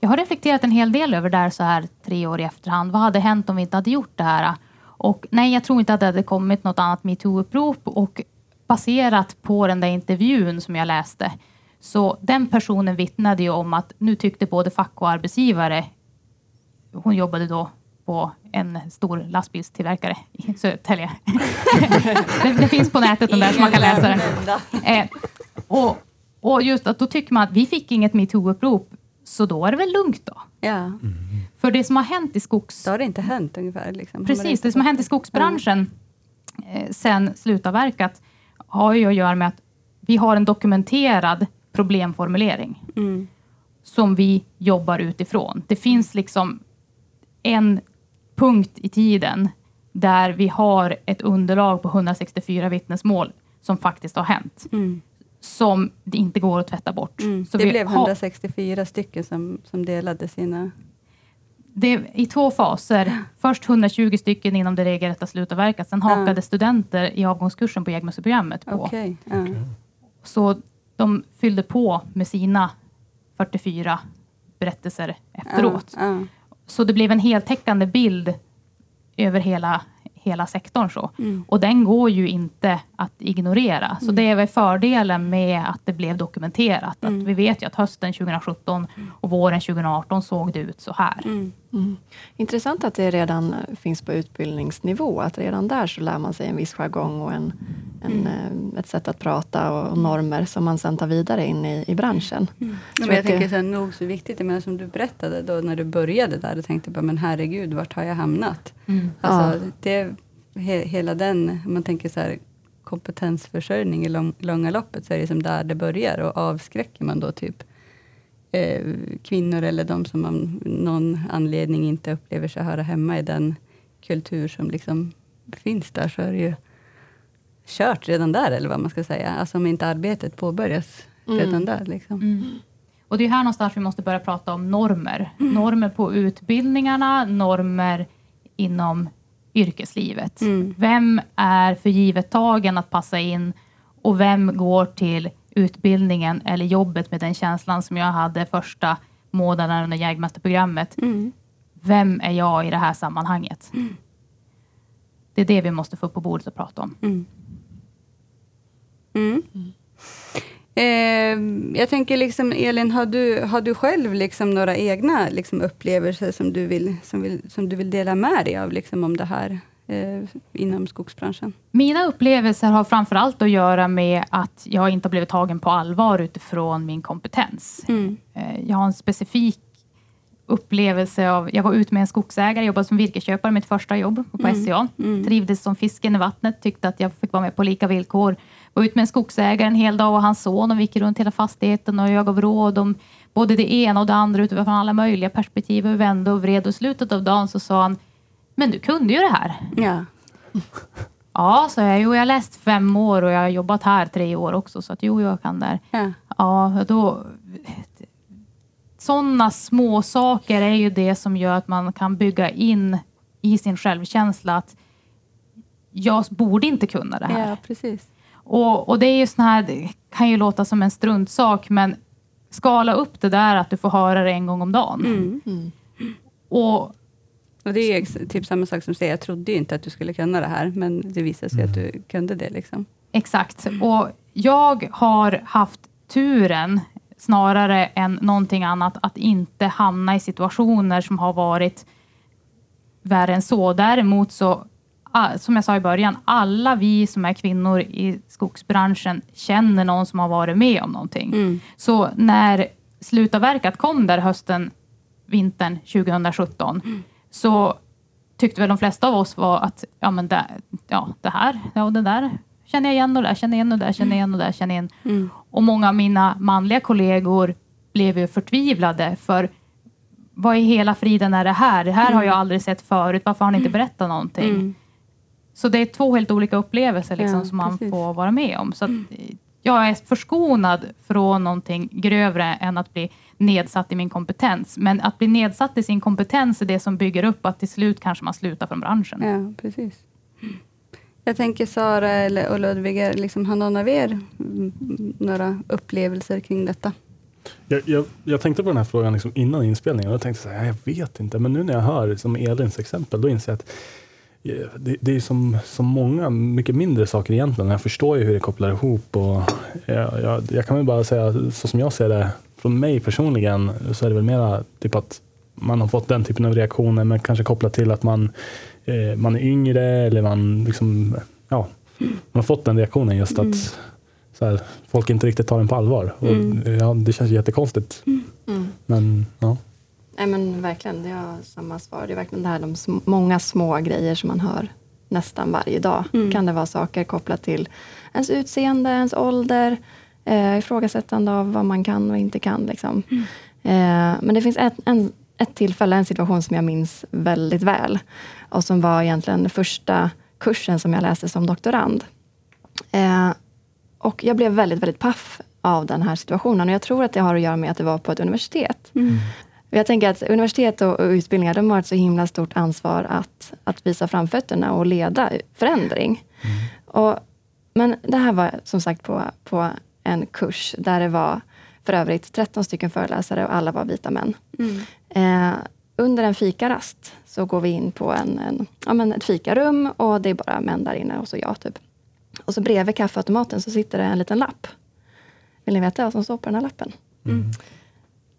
Jag har reflekterat en hel del över det här så här tre år i efterhand. Vad hade hänt om vi inte hade gjort det här? Och nej, jag tror inte att det hade kommit något annat MeToo-upprop. Och baserat på den där intervjun som jag läste, så den personen vittnade ju om att nu tyckte både fack och arbetsgivare, hon jobbade då på en stor lastbilstillverkare i Södertälje. det, det finns på nätet den där som man kan läsa den. Eh, och, och just att då tycker man att vi fick inget MeToo-upprop, så då är det väl lugnt då. Ja. Mm. För det som har hänt i skogs... Då har det inte hänt ungefär. Liksom. Precis, det som har hänt i skogsbranschen eh, sen slutavverkat har ju att göra med att vi har en dokumenterad problemformulering mm. som vi jobbar utifrån. Det finns liksom en punkt i tiden där vi har ett underlag på hundrasextiofyra vittnesmål som faktiskt har hänt. Mm. Som det inte går att tvätta bort. Mm. Så det blev hundrasextiofyra har... stycken som, som delade sina... Det, I två faser. Först hundratjugo stycken inom det regelrätta slutavverkat. Sen hakade uh. studenter i avgångskursen på jägmässeprogrammet på. Okay. Uh. Så de fyllde på med sina fyrtiofyra berättelser efteråt. Uh. Uh. Så det blev en heltäckande bild över hela, hela sektorn. Så. Mm. Och den går ju inte att ignorera. Så mm. det är väl fördelen med att det blev dokumenterat. Mm. Att vi vet ju att hösten tjugosjutton och våren tjugoarton såg det ut så här. Mm. Mm. Intressant att det redan finns på utbildningsnivå. Att redan där så lär man sig en viss jargong och en, en, mm. ett sätt att prata och normer som man sedan tar vidare in i, i branschen. Mm. Jag, men jag tänker det... så nog så viktigt. Jag menar, som du berättade då när du började där och tänkte bara, men herregud, vart har jag hamnat? Mm. Alltså ja. det, he, hela den, man tänker så här kompetensförsörjning i lång, långa loppet, så är det som där det börjar, och avskräcker man då typ kvinnor eller de som av någon anledning inte upplever sig höra hemma i den kultur som liksom finns där, så är det ju kört redan där, eller vad man ska säga. Alltså om inte arbetet påbörjas mm. redan där liksom. Mm. Och det är här någonstans vi måste börja prata om normer. Mm. Normer på utbildningarna, normer inom yrkeslivet. Mm. Vem är för givet tagen att passa in, och vem går till utbildningen eller jobbet med den känslan som jag hade första månaden under jägmästarprogrammet. Mm. Vem är jag i det här sammanhanget? Mm. Det är det vi måste få upp på bordet och prata om. Mm. Mm. Mm. Eh, jag tänker liksom, Elin, har du, har du själv liksom några egna liksom upplevelser som du vill, som vill, som du vill dela med dig av liksom om det här inom skogsbranschen? Mina upplevelser har framförallt att göra med att jag inte har blivit tagen på allvar utifrån min kompetens. Mm. Jag har en specifik upplevelse av, jag var ute med en skogsägare, jobbade som virkesköpare, mitt första jobb på mm. S C A. Mm. Trivdes som fisken i vattnet, tyckte att jag fick vara med på lika villkor. Var ute med en skogsägare en hel dag och hans son, och vi gick runt hela fastigheten och jag gav råd om både det ena och det andra utifrån alla möjliga perspektiv, och vände och vred, och slutet av dagen så sa han: men du kunde ju det här. Ja. Ja, så jag, jo, jag har läst fem år och jag har jobbat här tre år också. Så att jo, jag kan där. Ja, ja då... Sådana små saker är ju det som gör att man kan bygga in i sin självkänsla att jag borde inte kunna det här. Ja, precis. Och, och det är ju sån här, det kan ju låta som en struntsak, men skala upp det där att du får höra det en gång om dagen. Mm. Mm. Och Och det är typ samma sak som att säga, jag trodde ju inte att du skulle kunna det här, men det visade sig mm. att du kunde det liksom. Exakt, och jag har haft turen snarare än någonting annat att inte hamna i situationer som har varit värre än så. Däremot så som jag sa i början, alla vi som är kvinnor i skogsbranschen känner någon som har varit med om någonting. Mm. Så när slutavverkat kom där hösten, vintern tjugosjutton, mm. så tyckte väl de flesta av oss var att ja, men det, ja, det här, ja, det där känner jag igen och där känner jag igen och där känner jag igen och där känner jag igen. Mm. Och många av mina manliga kollegor blev ju förtvivlade för vad i hela friden är det här? Det här mm. har jag aldrig sett förut. Varför har ni inte berättat någonting? Mm. Så det är två helt olika upplevelser liksom, ja, som man precis. får vara med om. Så att jag är förskonad från någonting grövre än att bli nedsatt i min kompetens. Men att bli nedsatt i sin kompetens är det som bygger upp att till slut kanske man slutar från branschen. Ja, precis. Jag tänker Sara eller Ludvig, liksom, har någon av er några upplevelser kring detta? Jag, jag, jag tänkte på den här frågan liksom innan inspelningen. Jag tänkte så här, jag vet inte. Men nu när jag hör som Elins exempel, då inser jag att det, det är som, som många, mycket mindre saker egentligen. Jag förstår ju hur det kopplar ihop. Och jag, jag, jag kan väl bara säga, så som jag ser det, från mig personligen så är det väl mer typ att man har fått den typen av reaktioner. Men kanske kopplat till att man, eh, man är yngre eller man liksom, ja, man har fått den reaktionen just att mm. så här, folk inte riktigt tar den på allvar. Och, mm. ja, det känns jättekonstigt. Mm. Mm. Men ja. Nej, men verkligen, jag har samma svar. Det är verkligen det här, de sm- många små grejer som man hör nästan varje dag. Mm. Kan det vara saker kopplat till ens utseende, ens ålder, eh, ifrågasättande av vad man kan och inte kan. Liksom. Mm. Eh, men det finns ett, en, ett tillfälle, en situation som jag minns väldigt väl. Och som var egentligen första kursen som jag läste som doktorand. Eh, och jag blev väldigt, väldigt paff av den här situationen. Och jag tror att det har att göra med att det var på ett universitet. Mm. Jag tänker att universitet och utbildningar, de har ett så himla stort ansvar att, att visa framfötterna och leda förändring. Mm. Och, men det här var som sagt på, på en kurs där det var för övrigt tretton stycken föreläsare och alla var vita män. Mm. Eh, under en fikarast så går vi in på en, en, ja, men ett fikarum och det är bara män där inne och så jag typ. Och så bredvid kaffeautomaten så sitter det en liten lapp. Vill ni veta vad som står på den här lappen? Mm.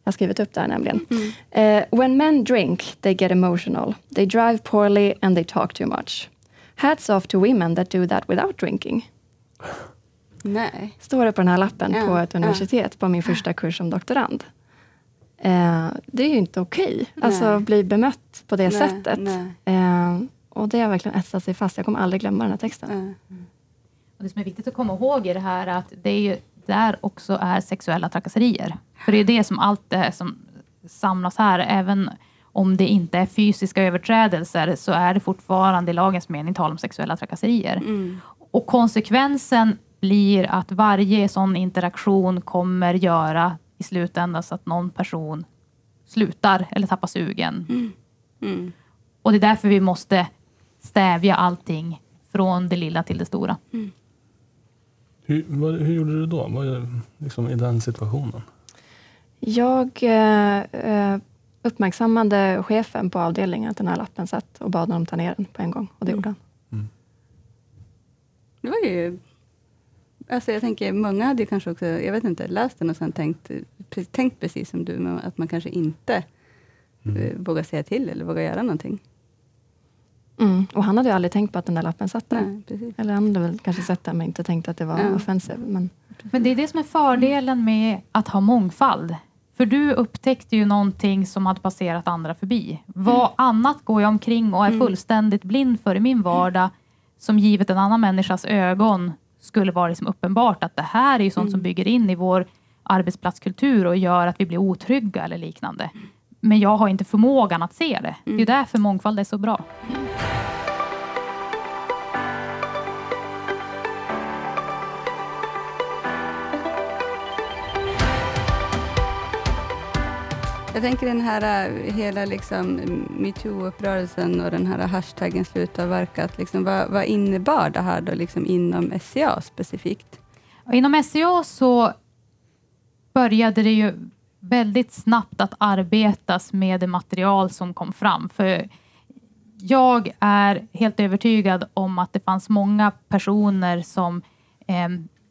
Jag har skrivit upp där nämligen. Mm. Uh, when men drink, they get emotional. They drive poorly and they talk too much. Hats off to women that do that without drinking. Nej. Står det på den här lappen ja. på ett universitet ja. på min första kurs som doktorand. Uh, det är ju inte okej. Okay. Alltså bli bemött på det Nej. sättet. Nej. Uh, och det har verkligen etsat sig fast. Jag kommer aldrig glömma den här texten. Mm. Och det som är viktigt att komma ihåg är det här att det är ju där också är sexuella trakasserier. För det är det som allt det här som samlas här. Även om det inte är fysiska överträdelser så är det fortfarande i lagens mening tal om sexuella trakasserier. Mm. Och konsekvensen blir att varje sån interaktion kommer göra i slutändan så att någon person slutar eller tappar sugen. Mm. Mm. Och det är därför vi måste stävja allting från det lilla till det stora. Mm. Hur, vad, hur gjorde du då? Vad, liksom, i den situationen? Jag eh, uppmärksammade chefen på avdelningen att den här lappen satt och bad honom ta ner den på en gång. Och det mm. gjorde han. Mm. Det var ju... Alltså jag tänker, många hade kanske också, jag vet inte, läst den och sen tänkt, tänkt precis som du, men att man kanske inte mm. vågar säga till eller vågar göra någonting. Mm. Och han hade ju aldrig tänkt på att den där lappen satt där. Nej, precis. Eller han hade väl kanske sett den men inte tänkt att det var ja. offensiv. Men... men det är det som är fördelen med att ha mångfald. För du upptäckte ju någonting som hade passerat andra förbi. Vad mm. annat går jag omkring och är fullständigt blind för i min vardag som givet en annan människas ögon skulle vara liksom uppenbart att det här är ju sånt mm. som bygger in i vår arbetsplatskultur och gör att vi blir otrygga eller liknande. Men jag har inte förmågan att se det. Det är ju därför mångfald är så bra. Jag tänker den här hela liksom MeToo-upprörelsen och den här hashtaggen slutavverkat. Liksom, vad, vad innebar det här då liksom inom S C A specifikt? Inom S C A så började det ju väldigt snabbt att arbetas med det material som kom fram. För jag är helt övertygad om att det fanns många personer som eh,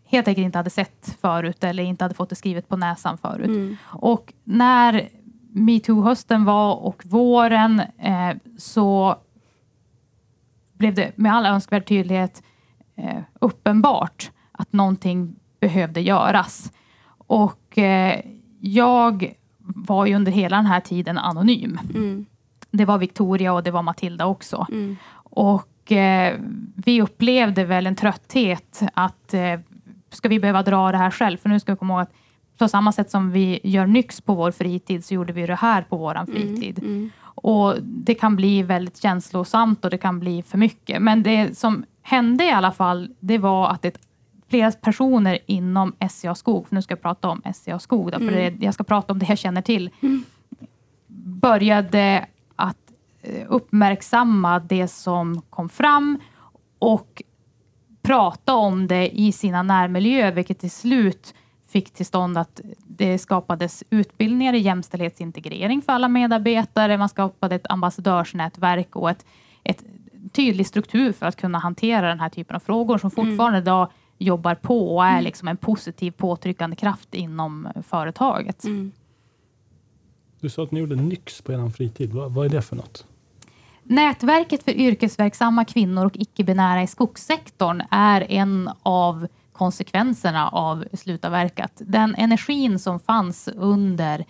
helt enkelt inte hade sett förut eller inte hade fått det skrivet på näsan förut. Mm. Och när MeToo-hösten var och våren eh, så blev det med all önskvärd tydlighet eh, uppenbart att någonting behövde göras. Och eh, jag var ju under hela den här tiden anonym. Mm. Det var Victoria och det var Matilda också. Mm. Och eh, vi upplevde väl en trötthet att eh, ska vi behöva dra det här själv? För nu ska vi komma ihåg att på samma sätt som vi gör nyx på vår fritid så gjorde vi det här på våran fritid. Mm, mm. Och det kan bli väldigt känslosamt och det kan bli för mycket. Men det som hände i alla fall, det var att det, flera personer inom S C A Skog, för nu ska jag prata om S C A Skog, då, för mm. det, jag ska prata om det jag känner till, mm. började att uppmärksamma det som kom fram och prata om det i sina närmiljöer, vilket till slut fick till stånd att det skapades utbildningar i jämställdhetsintegrering för alla medarbetare. Man skapade ett ambassadörsnätverk och ett, ett tydlig struktur för att kunna hantera den här typen av frågor som fortfarande mm. idag jobbar på och är liksom en positiv påtryckande kraft inom företaget. Mm. Du sa att ni gjorde nyx på er fritid. Vad, vad är det för något? Nätverket för yrkesverksamma kvinnor och icke-binära i skogssektorn är en av konsekvenserna av slutavverkat. Den energin som fanns under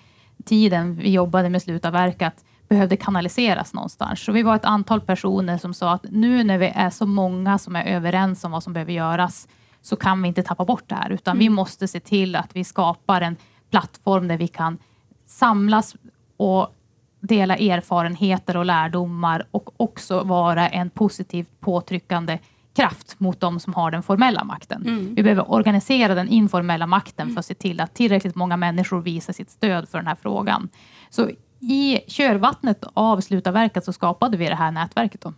tiden vi jobbade med slutavverkat behövde kanaliseras någonstans. Så vi var ett antal personer som sa att nu när vi är så många som är överens om vad som behöver göras så kan vi inte tappa bort det här. Utan mm. vi måste se till att vi skapar en plattform där vi kan samlas och dela erfarenheter och lärdomar och också vara en positivt påtryckande kraft mot de som har den formella makten. Mm. Vi behöver organisera den informella makten mm. för att se till att tillräckligt många människor visar sitt stöd för den här frågan. Så i körvattnet av slutavverket så skapade vi det här nätverket då.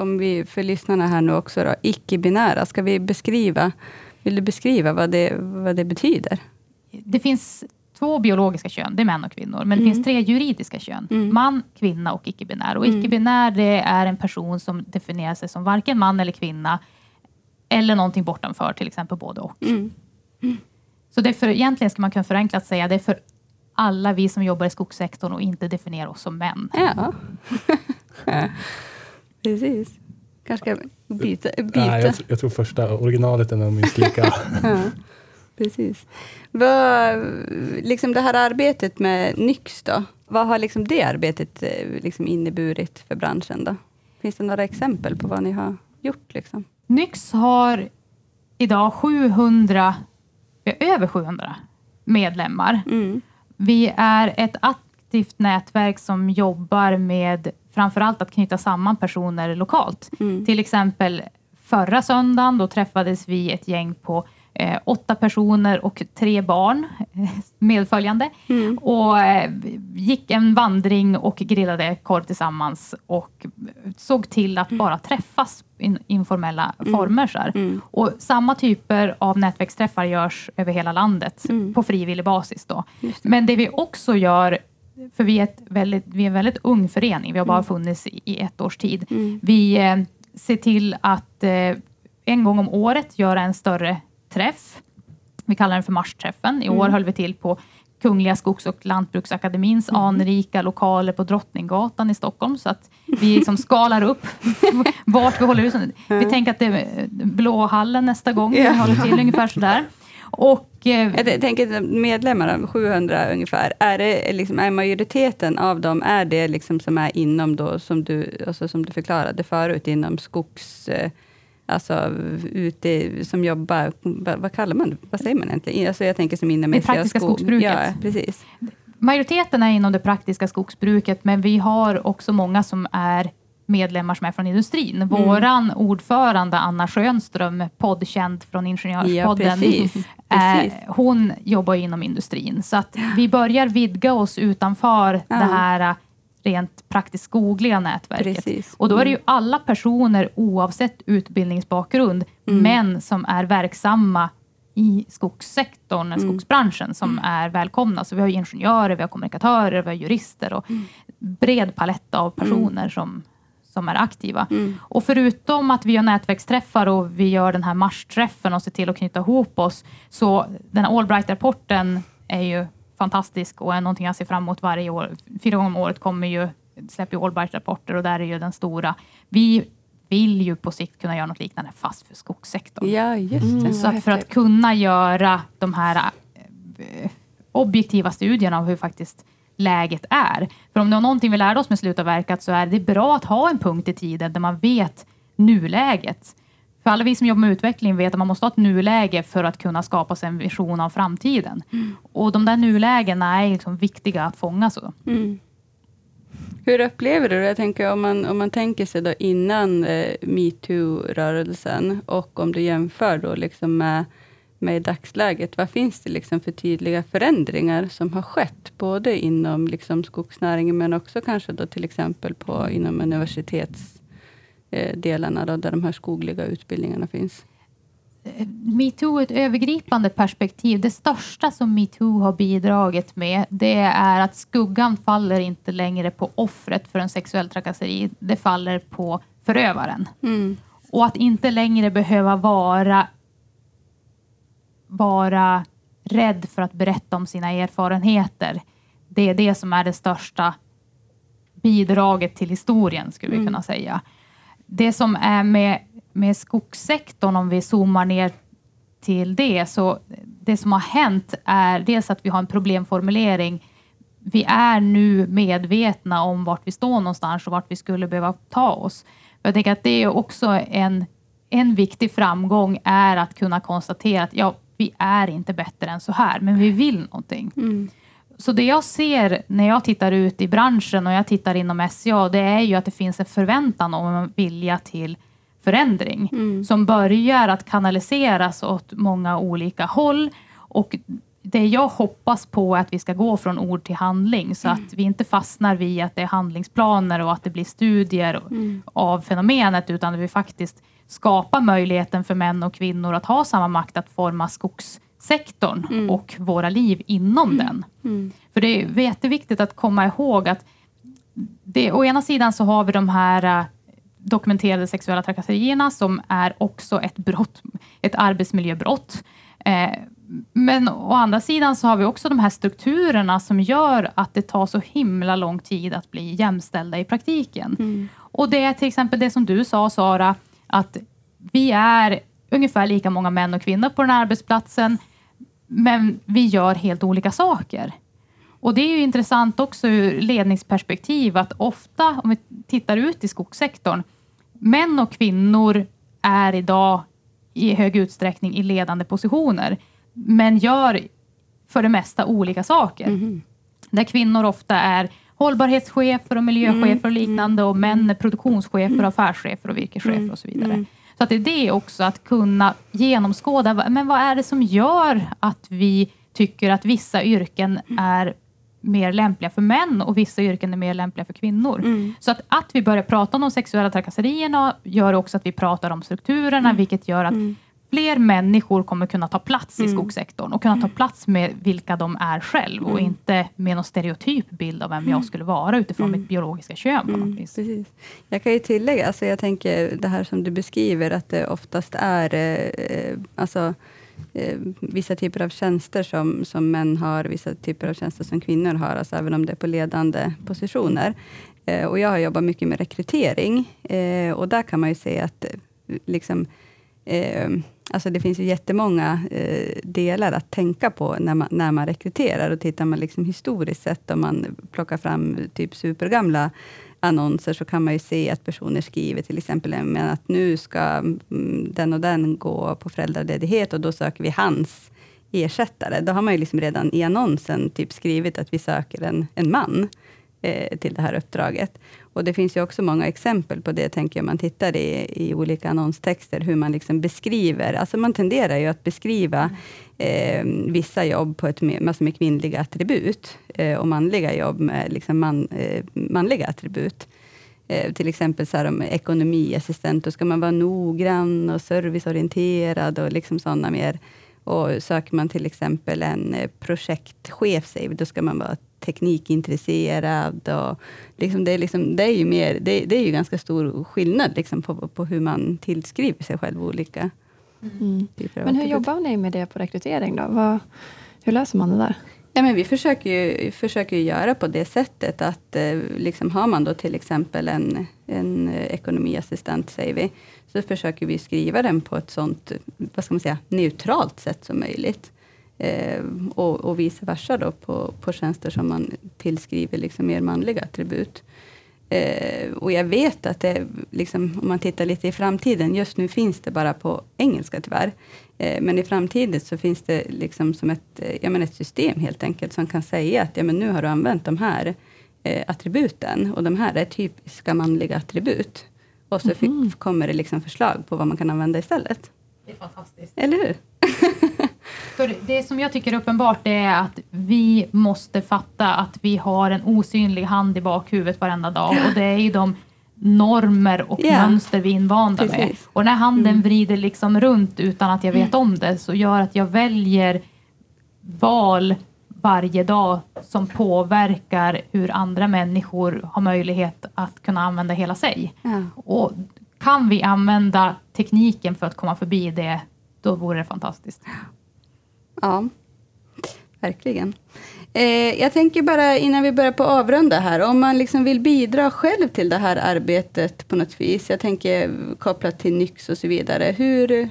Om vi för lyssnarna här nu också då, icke-binära, ska vi beskriva, vill du beskriva vad det, vad det betyder? Det finns två biologiska kön, det är män och kvinnor, men mm. det finns tre juridiska kön. Mm. Man, kvinna och icke-binär. Och mm. icke-binär, det är en person som definierar sig som varken man eller kvinna eller någonting bortanför, till exempel både och. Mm. Mm. Så det är för, egentligen ska man kunna förenklat säga, det är för alla vi som jobbar i skogssektorn och inte definierar oss som män. Ja. Precis. Kanske byta. byta. Nej, jag, jag tror första originalet är nog minst lika. Ja, precis. Vad, liksom det här arbetet med nyx då, vad har liksom det arbetet liksom inneburit för branschen då? Finns det några exempel på vad ni har gjort liksom? Nyx har idag sjuhundra, över sjuhundra medlemmar. Mm. Vi är ett aktivt nätverk som jobbar med framförallt att knyta samman personer lokalt. Mm. Till exempel förra söndagen då träffades vi ett gäng på eh, åtta personer och tre barn medföljande. Mm. Och eh, gick en vandring och grillade korv tillsammans och såg till att mm. bara träffas i informella mm. former. Så här. Mm. Och samma typer av nätverksträffar görs över hela landet mm. på frivillig basis då. Just det. Men det vi också gör, för vi är, ett väldigt, vi är en väldigt ung förening. Vi har bara mm. funnits i ett års tid. Mm. Vi eh, ser till att eh, en gång om året göra en större träff. Vi kallar den för marsträffen. I mm. år höll vi till på Kungliga skogs- och lantbruksakademins mm. anrika lokaler på Drottninggatan i Stockholm. Så att vi liksom skalar upp vart vi håller ut. Vi tänker att det är Blåhallen nästa gång. Yeah. Vi håller till ungefär sådär. Och, eh, jag tänker medlemmarna, sjuhundra ungefär, är, det, liksom, är majoriteten av dem, är det liksom som är inom då, som du, alltså, som du förklarade förut, inom skogs, eh, alltså ute, som jobbar, vad, vad kallar man, vad säger man egentligen? Alltså, jag tänker som inom det praktiska skog, skogsbruket. Ja, precis. Majoriteten är inom det praktiska skogsbruket, men vi har också många som är medlemmar som är från industrin. Våran mm. ordförande Anna Sjönström, poddkänd från Ingenjörspodden. Ja, precis. Precis. Eh, hon jobbar inom industrin. Så att vi börjar vidga oss utanför ja. det här rent praktiskt skogliga nätverket. Precis. Och då är det ju alla personer oavsett utbildningsbakgrund mm. men som är verksamma i skogssektorn, mm. skogsbranschen som mm. är välkomna. Så vi har ingenjörer, vi har kommunikatörer, vi har jurister och mm. bred palett av personer mm. som som är aktiva. Mm. Och förutom att vi gör nätverksträffar och vi gör den här marsträffen och ser till att knyta ihop oss, så den här Allbright-rapporten är ju fantastisk och är någonting jag ser fram emot varje år. Fyra gånger om året kommer ju, släpper ju Allbright-rapporter och där är ju den stora. Vi vill ju på sikt kunna göra något liknande fast för skogssektorn. Ja, just det. Så att för att kunna göra de här objektiva studierna av hur faktiskt läget är. För om det är någonting vi lärde oss med slutavverkat så är det bra att ha en punkt i tiden där man vet nuläget. För alla vi som jobbar med utveckling vet att man måste ha ett nuläge för att kunna skapa sig en vision av framtiden. Mm. Och de där nulägena är liksom viktiga att fånga så. Mm. Hur upplever du det? Jag tänker om man, om man tänker sig då innan eh, MeToo-rörelsen och om du jämför då liksom med, med dagsläget. Vad finns det liksom för tydliga förändringar som har skett både inom liksom skogsnäringen men också kanske då till exempel på, inom universitetsdelarna då, där de här skogliga utbildningarna finns? MeToo är ett övergripande perspektiv. Det största som MeToo har bidragit med, det är att skuggan faller inte längre på offret för en sexuell trakasseri. Det faller på förövaren. Mm. Och att inte längre behöva vara, vara rädd för att berätta om sina erfarenheter. Det är det som är det största bidraget till historien, skulle mm. vi kunna säga. Det som är med Med skogssektorn, om vi zoomar ner till det, så det som har hänt är dels att vi har en problemformulering. Vi är nu medvetna om vart vi står någonstans och vart vi skulle behöva ta oss. Jag tänker att det är också en, en viktig framgång, är att kunna konstatera att ja, vi är inte bättre än så här, men vi vill någonting. Mm. Så det jag ser när jag tittar ut i branschen och jag tittar inom S C A, det är ju att det finns en förväntan om en vilja till förändring mm. som börjar att kanaliseras åt många olika håll, och det jag hoppas på är att vi ska gå från ord till handling så mm. att vi inte fastnar vid att det är handlingsplaner och att det blir studier mm. av fenomenet, utan att vi faktiskt skapar möjligheten för män och kvinnor att ha samma makt att forma skogssektorn mm. och våra liv inom mm. den. Mm. För det är jätteviktigt att komma ihåg att det, å ena sidan så har vi de här dokumenterade sexuella trakasserierna som är också ett brott, ett arbetsmiljöbrott. Eh, men å andra sidan så har vi också de här strukturerna som gör att det tar så himla lång tid att bli jämställda i praktiken. Mm. Och det är till exempel det som du sa, Sara, att vi är ungefär lika många män och kvinnor på den här arbetsplatsen, men vi gör helt olika saker. Och det är ju intressant också ur ledningsperspektiv att ofta, om vi tittar ut i skogssektorn, män och kvinnor är idag i hög utsträckning i ledande positioner, men gör för det mesta olika saker. Mm. Där kvinnor ofta är hållbarhetschefer och miljöchefer och liknande, och män är produktionschefer, affärschefer och virkeschefer och så vidare. Så att det är det också, att kunna genomskåda, men vad är det som gör att vi tycker att vissa yrken är mer lämpliga för män och vissa yrken är mer lämpliga för kvinnor. Mm. Så att, att vi börjar prata om de sexuella trakasserierna gör också att vi pratar om strukturerna, mm. vilket gör att mm. fler människor kommer kunna ta plats mm. i skogssektorn och kunna ta plats med vilka de är själv mm. och inte med någon stereotyp bild av vem jag skulle vara utifrån mm. mitt biologiska kön på något vis. Precis. Jag kan ju tillägga, alltså jag tänker det här som du beskriver, att det oftast är eh, alltså Eh, vissa typer av tjänster som, som män har, vissa typer av tjänster som kvinnor har, alltså även om det är på ledande positioner. Eh, och jag har jobbat mycket med rekrytering eh, och där kan man ju se att eh, liksom, eh, alltså det finns ju jättemånga eh, delar att tänka på när man, när man rekryterar, och tittar man liksom historiskt sett, om man plockar fram typ supergamla annonser så kan man ju se att personer skriver till exempel men att nu ska den och den gå på föräldraledighet och då söker vi hans ersättare. Då har man ju liksom redan i annonsen typ skrivit att vi söker en, en man eh, till det här uppdraget. Och det finns ju också många exempel på det, tänker jag, man tittar i, i olika annonstexter hur man liksom beskriver, alltså man tenderar ju att beskriva eh, vissa jobb på ett med, massor med kvinnliga attribut eh, och manliga jobb med liksom man, eh, manliga attribut. Eh, till exempel så här om ekonomiassistent, då ska man vara noggrann och serviceorienterad och liksom sådana mer. Och söker man till exempel en projektchef, då ska man vara teknikintresserad och liksom det är liksom det är ju mer det, det är ju ganska stor skillnad liksom på, på hur man tillskriver sig själv olika mm. typer av. Men hur jobbar ni med det på rekrytering då? Vad, hur löser man det där? Ja, men vi försöker ju, försöker ju göra på det sättet att eh, liksom har man då till exempel en, en ekonomiassistent, säger vi, så försöker vi skriva den på ett sånt, vad ska man säga, neutralt sätt som möjligt. Eh, och, och vice versa då på, på tjänster som man tillskriver liksom mer manliga attribut. Eh, och jag vet att det, liksom, om man tittar lite i framtiden, just nu finns det bara på engelska tyvärr. Eh, men i framtiden så finns det liksom som ett, jag menar, ett system helt enkelt som kan säga att ja, men nu har du använt de här eh, attributen och de här är typiska manliga attribut. Och så mm-hmm. f- kommer det liksom förslag på vad man kan använda istället. Det är fantastiskt. Eller hur? För det som jag tycker är uppenbart är att vi måste fatta att vi har en osynlig hand i bakhuvudet varenda dag. Och det är ju de normer och yeah. mönster vi är invanda Precis. Med. Och när handen mm. vrider liksom runt utan att jag vet mm. om det, så gör att jag väljer val varje dag som påverkar hur andra människor har möjlighet att kunna använda hela sig. Mm. Och kan vi använda tekniken för att komma förbi det, då vore det fantastiskt. Ja, verkligen. Eh, jag tänker bara innan vi börjar på avrunda här. Om man liksom vill bidra själv till det här arbetet på något vis. Jag tänker kopplat till N Y X och så vidare. Hur,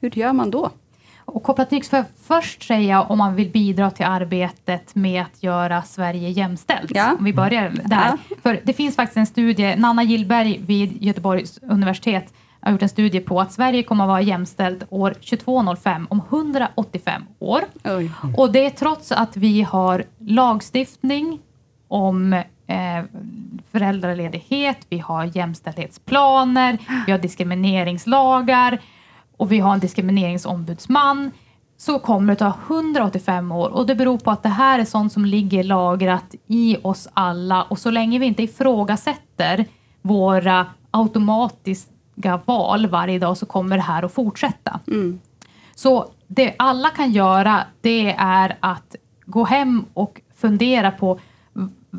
hur gör man då? Och kopplat till N Y X för först säga om man vill bidra till arbetet med att göra Sverige jämställt. Ja. Om vi börjar där. Ja. För det finns faktiskt en studie. Nanna Gillberg vid Göteborgs universitet har gjort en studie på att Sverige kommer att vara jämställt år tjugotvåhundrafem om hundraåttiofem år. Oj. Och det är trots att vi har lagstiftning om eh, föräldraledighet, vi har jämställdhetsplaner, vi har diskrimineringslagar och vi har en diskrimineringsombudsman. Så kommer det ta hundraåttiofem år, och det beror på att det här är sånt som ligger lagrat i oss alla, och så länge vi inte ifrågasätter våra automatiskt val varje dag så kommer det här att fortsätta. Mm. Så det alla kan göra, det är att gå hem och fundera på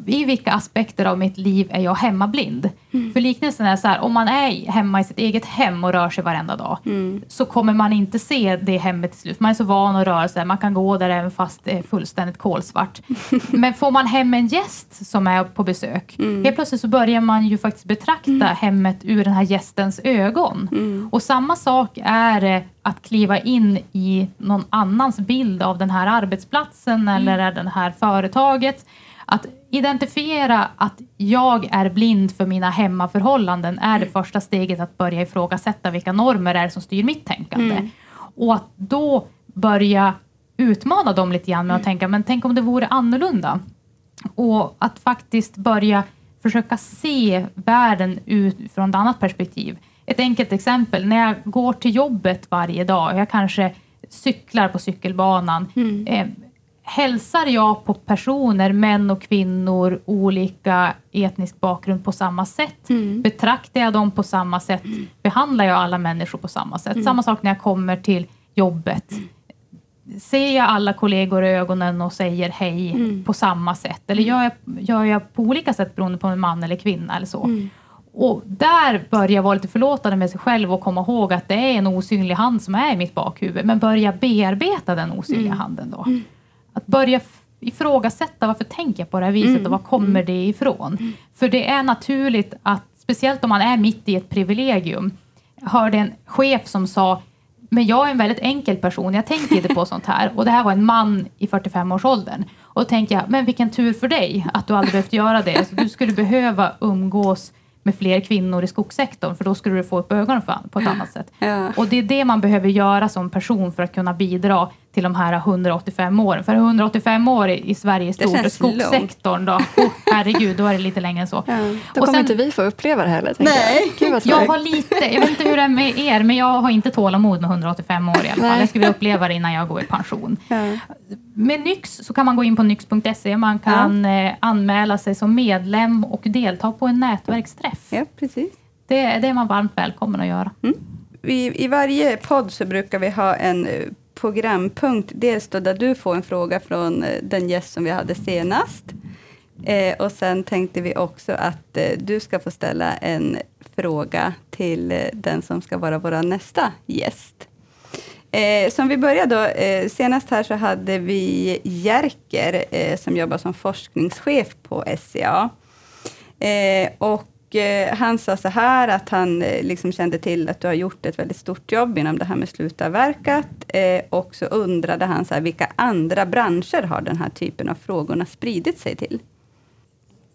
i vilka aspekter av mitt liv är jag hemmablind. Mm. För liknelsen är så här, om man är hemma i sitt eget hem och rör sig varenda dag mm. så kommer man inte se det hemmet till slut. Man är så van att röra sig, man kan gå där även fast det är fullständigt kolsvart. Men får man hem en gäst som är på besök, mm. helt plötsligt så börjar man ju faktiskt betrakta mm. hemmet ur den här gästens ögon. Mm. Och samma sak är att kliva in i någon annans bild av den här arbetsplatsen mm. eller den här företaget. Att identifiera att jag är blind för mina hemmaförhållanden är det första steget att börja ifrågasätta vilka normer är som styr mitt tänkande. Mm. Och att då börja utmana dem lite grann med att mm. tänka, men tänk om det vore annorlunda. Och att faktiskt börja försöka se världen ut från ett annat perspektiv. Ett enkelt exempel, när jag går till jobbet varje dag, jag kanske cyklar på cykelbanan, mm. eh, hälsar jag på personer, män och kvinnor, olika etnisk bakgrund på samma sätt? Mm. Betraktar jag dem på samma sätt? Mm. Behandlar jag alla människor på samma sätt? Mm. Samma sak när jag kommer till jobbet. Mm. Ser jag alla kollegor i ögonen och säger hej mm. på samma sätt? Eller gör jag, gör jag på olika sätt beroende på en man eller kvinna eller så? Mm. Och där börjar jag vara lite förlåtande med sig själv och komma ihåg att det är en osynlig hand som är i mitt bakhuvud. Men börja bearbeta den osynliga mm. handen då. Mm. Att börja ifrågasätta, varför tänker jag på det här viset mm. och var kommer det ifrån? Mm. För det är naturligt att, speciellt om man är mitt i ett privilegium, hörde en chef som sa, men jag är en väldigt enkel person, jag tänker inte på sånt här. Och det här var en man i fyrtiofem-årsåldern. Och då tänker jag, men vilken tur för dig att du aldrig behövt göra det. Alltså, du skulle behöva umgås med fler kvinnor i skogssektorn, för då skulle du få upp ögonen på ett annat sätt. Ja. Och det är det man behöver göra som person för att kunna bidra till de här hundraåttiofem åren. För hundraåttifem år i Sveriges stora skogssektorn då, oh, herregud, då är det lite längre än så. Ja. Då och kommer sen, inte vi få uppleva det heller. Nej. Jag. jag har lite, jag vet inte hur det är med er, men jag har inte tålamod med hundraåttiofem år i alla fall. Jag skulle vilja uppleva det innan jag går i pension. Ja. Med N Y X så kan man gå in på nyx punkt se. Man kan ja. anmäla sig som medlem och delta på en nätverksträff. Ja, precis. Det är det man varmt välkommen att göra. Mm. I, I varje podd så brukar vi ha en programpunkt, dels då där du får en fråga från den gäst som vi hade senast. Eh, och sen tänkte vi också att eh, du ska få ställa en fråga till eh, den som ska vara vår nästa gäst. Eh, som vi började då, eh, senast här så hade vi Jerker eh, som jobbar som forskningschef på S C A. Eh, och eh, han sa så här att han eh, liksom kände till att du har gjort ett väldigt stort jobb inom det här med slutavverkat. Eh, och så undrade han så här, vilka andra branscher har den här typen av frågorna spridit sig till?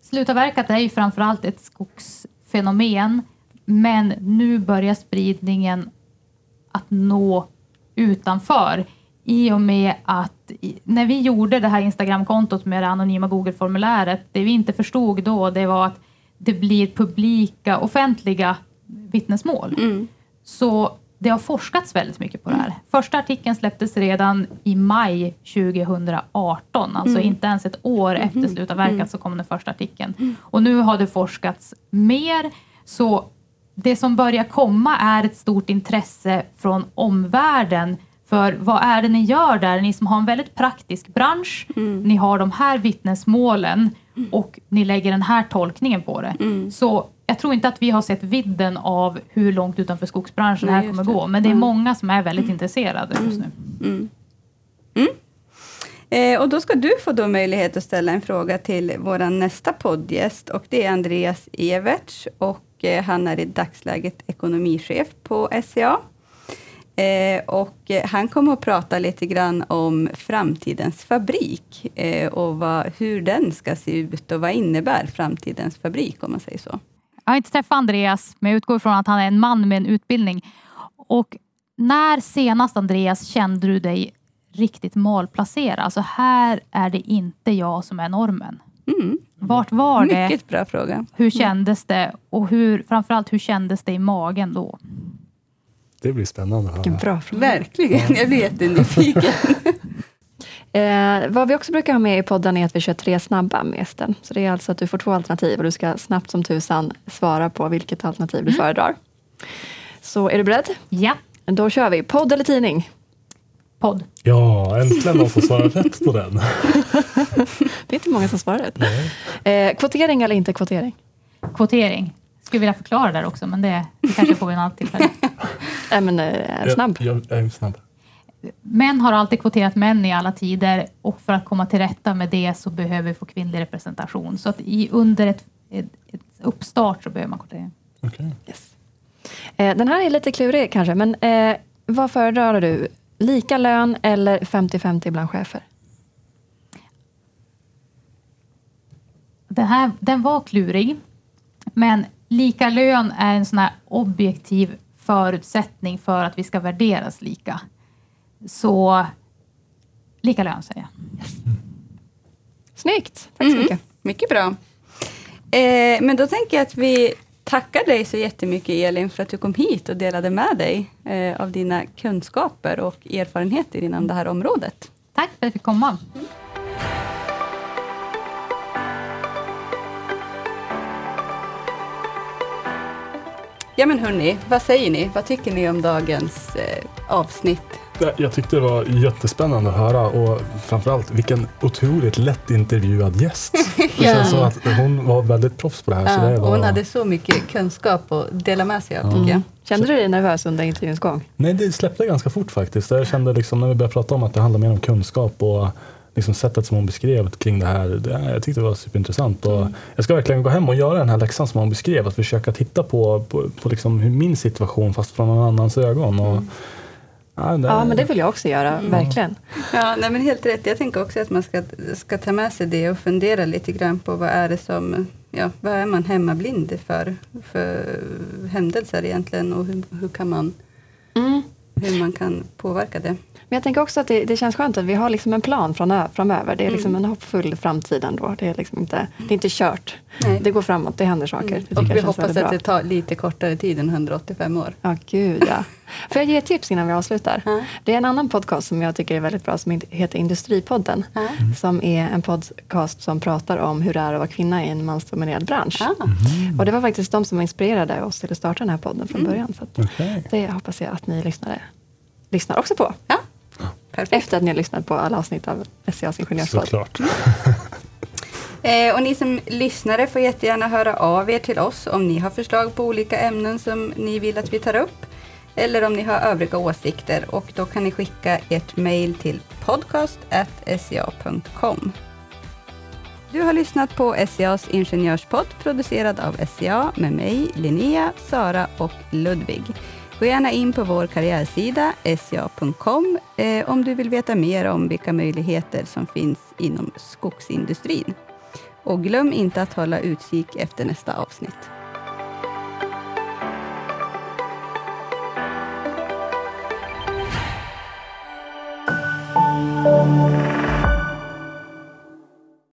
Slutavverkat är ju framförallt ett skogsfenomen, men nu börjar spridningen att nå utanför i och med att när vi gjorde det här Instagramkontot med det anonyma Google-formuläret, det vi inte förstod då, det var att det blir publika, offentliga vittnesmål. Mm. Så det har forskats väldigt mycket på det här. Första artikeln släpptes redan i maj tjugo arton, alltså mm. inte ens ett år mm. efter slutavverkat mm. så kom den första artikeln. Mm. Och nu har det forskats mer, så det som börjar komma är ett stort intresse från omvärlden för vad är det ni gör där? Ni som har en väldigt praktisk bransch, mm. ni har de här vittnesmålen och ni lägger den här tolkningen på det. Mm. Så jag tror inte att vi har sett vidden av hur långt utanför skogsbranschen Nej, det här kommer det. gå. Men det är många som är väldigt mm. intresserade just nu. Mm. Mm. Eh, och då ska du få då möjlighet att ställa en fråga till vår nästa poddgäst. Och det är Andreas Evertz och han är i dagsläget ekonomichef på S C A. Eh, och han kommer att prata lite grann om framtidens fabrik. Eh, och vad, hur den ska se ut och vad innebär framtidens fabrik om man säger så. Jag har inte träffat Andreas, men jag utgår från att han är en man med en utbildning. Och när senast, Andreas, kände du dig riktigt malplacerad? Alltså här är det inte jag som är normen. Mm. Vart var det? Mycket bra fråga. Hur kändes det? Och hur, framförallt hur kändes det i magen då? Det blir spännande. Vilken bra fråga. Verkligen, jag blir jättenyfiken. eh, vad vi också brukar ha med i podden är att vi kör tre snabba med gästen. Så det är alltså att du får två alternativ och du ska snabbt som tusan svara på vilket alternativ du mm. föredrar. Så är du beredd? Ja. Då kör vi. Podd eller tidning? Podd. Ja, äntligen någon som svarar rätt på den. Det är inte många som svarar rätt. Eh, kvotering eller inte kvotering? Kvotering. Skulle vilja förklara där också, men det, det kanske får vi en annan tillfälle. Nej, men är snabb. Jag, jag är snabb. Män har alltid kvoterat män i alla tider och för att komma till rätta med det så behöver vi få kvinnlig representation. Så att i, under ett, ett, ett uppstart så behöver man kvotering. Okay. Yes. Eh, den här är lite klurig kanske, men eh, vad föredrar du? Lika lön eller femtio femtio bland chefer? Den här, den var klurig. Men lika lön är en sån här objektiv förutsättning för att vi ska värderas lika. Så lika lön säger jag. Yes. Snyggt. Tack så mycket. Mm. Mycket bra. Eh, men då tänker jag att vi tackar dig så jättemycket, Elin, för att du kom hit och delade med dig eh, av dina kunskaper och erfarenheter inom det här området. Tack för att du fick komma. Mm. Ja, men hörni, vad säger ni? Vad tycker ni om dagens eh, avsnitt? Jag tyckte det var jättespännande att höra och framförallt vilken otroligt lätt intervjuad gäst. Ja. Så att hon var väldigt proffs på det här. Ja, så det var... Hon hade så mycket kunskap att dela med sig av, tycker jag. Kände du dig nervös under intervjuns gång? Nej, det släppte ganska fort faktiskt. Jag kände liksom, när vi började prata om att det handlar mer om kunskap och liksom sättet som hon beskrev kring det här, det, jag tyckte det var superintressant. Och mm. jag ska verkligen gå hem och göra den här läxan som hon beskrev, att försöka titta på, på, på liksom hur min situation fast från någon annans ögon. Och, mm. ja, det, ja, men det vill jag också göra, mm. verkligen. Ja, nej, men helt rätt. Jag tänker också att man ska, ska ta med sig det och fundera lite grann på vad är det som, ja, vad är man hemmablind för, för händelser egentligen och hur, hur kan man mm. hur man kan påverka det. Men jag tänker också att det, det känns skönt att vi har liksom en plan från, framöver. Det är liksom mm. en hoppfull framtid ändå. Det är liksom inte, det är inte kört. Nej. Det går framåt, det händer saker. Mm. Det och vi hoppas att det tar lite kortare tid än etthundraåttiofem år. Ja, gud ja. Får jag ge ett tips innan vi avslutar? Mm. Det är en annan podcast som jag tycker är väldigt bra som heter Industripodden. Mm. Som är en podcast som pratar om hur det är att vara kvinna i en mansdominerad bransch. Mm. Och det var faktiskt de som inspirerade oss till att starta den här podden från mm. början. Så att okay. Det hoppas jag att ni lyssnare lyssnar också på. Ja. Perfekt. Efter att ni har lyssnat på alla avsnitt av S C A:s ingenjörsråd. Såklart. eh, och ni som lyssnare får jättegärna höra av er till oss om ni har förslag på olika ämnen som ni vill att vi tar upp. eller om ni har övriga åsikter, och då kan ni skicka ert mejl till podcast at s c a dot com. Du har lyssnat på S C A:s ingenjörspodd, producerad av S C A med mig, Linnea, Sara och Ludvig. Gå gärna in på vår karriärsida s c a dot com eh, om du vill veta mer om vilka möjligheter som finns inom skogsindustrin. Och glöm inte att hålla utkik efter nästa avsnitt.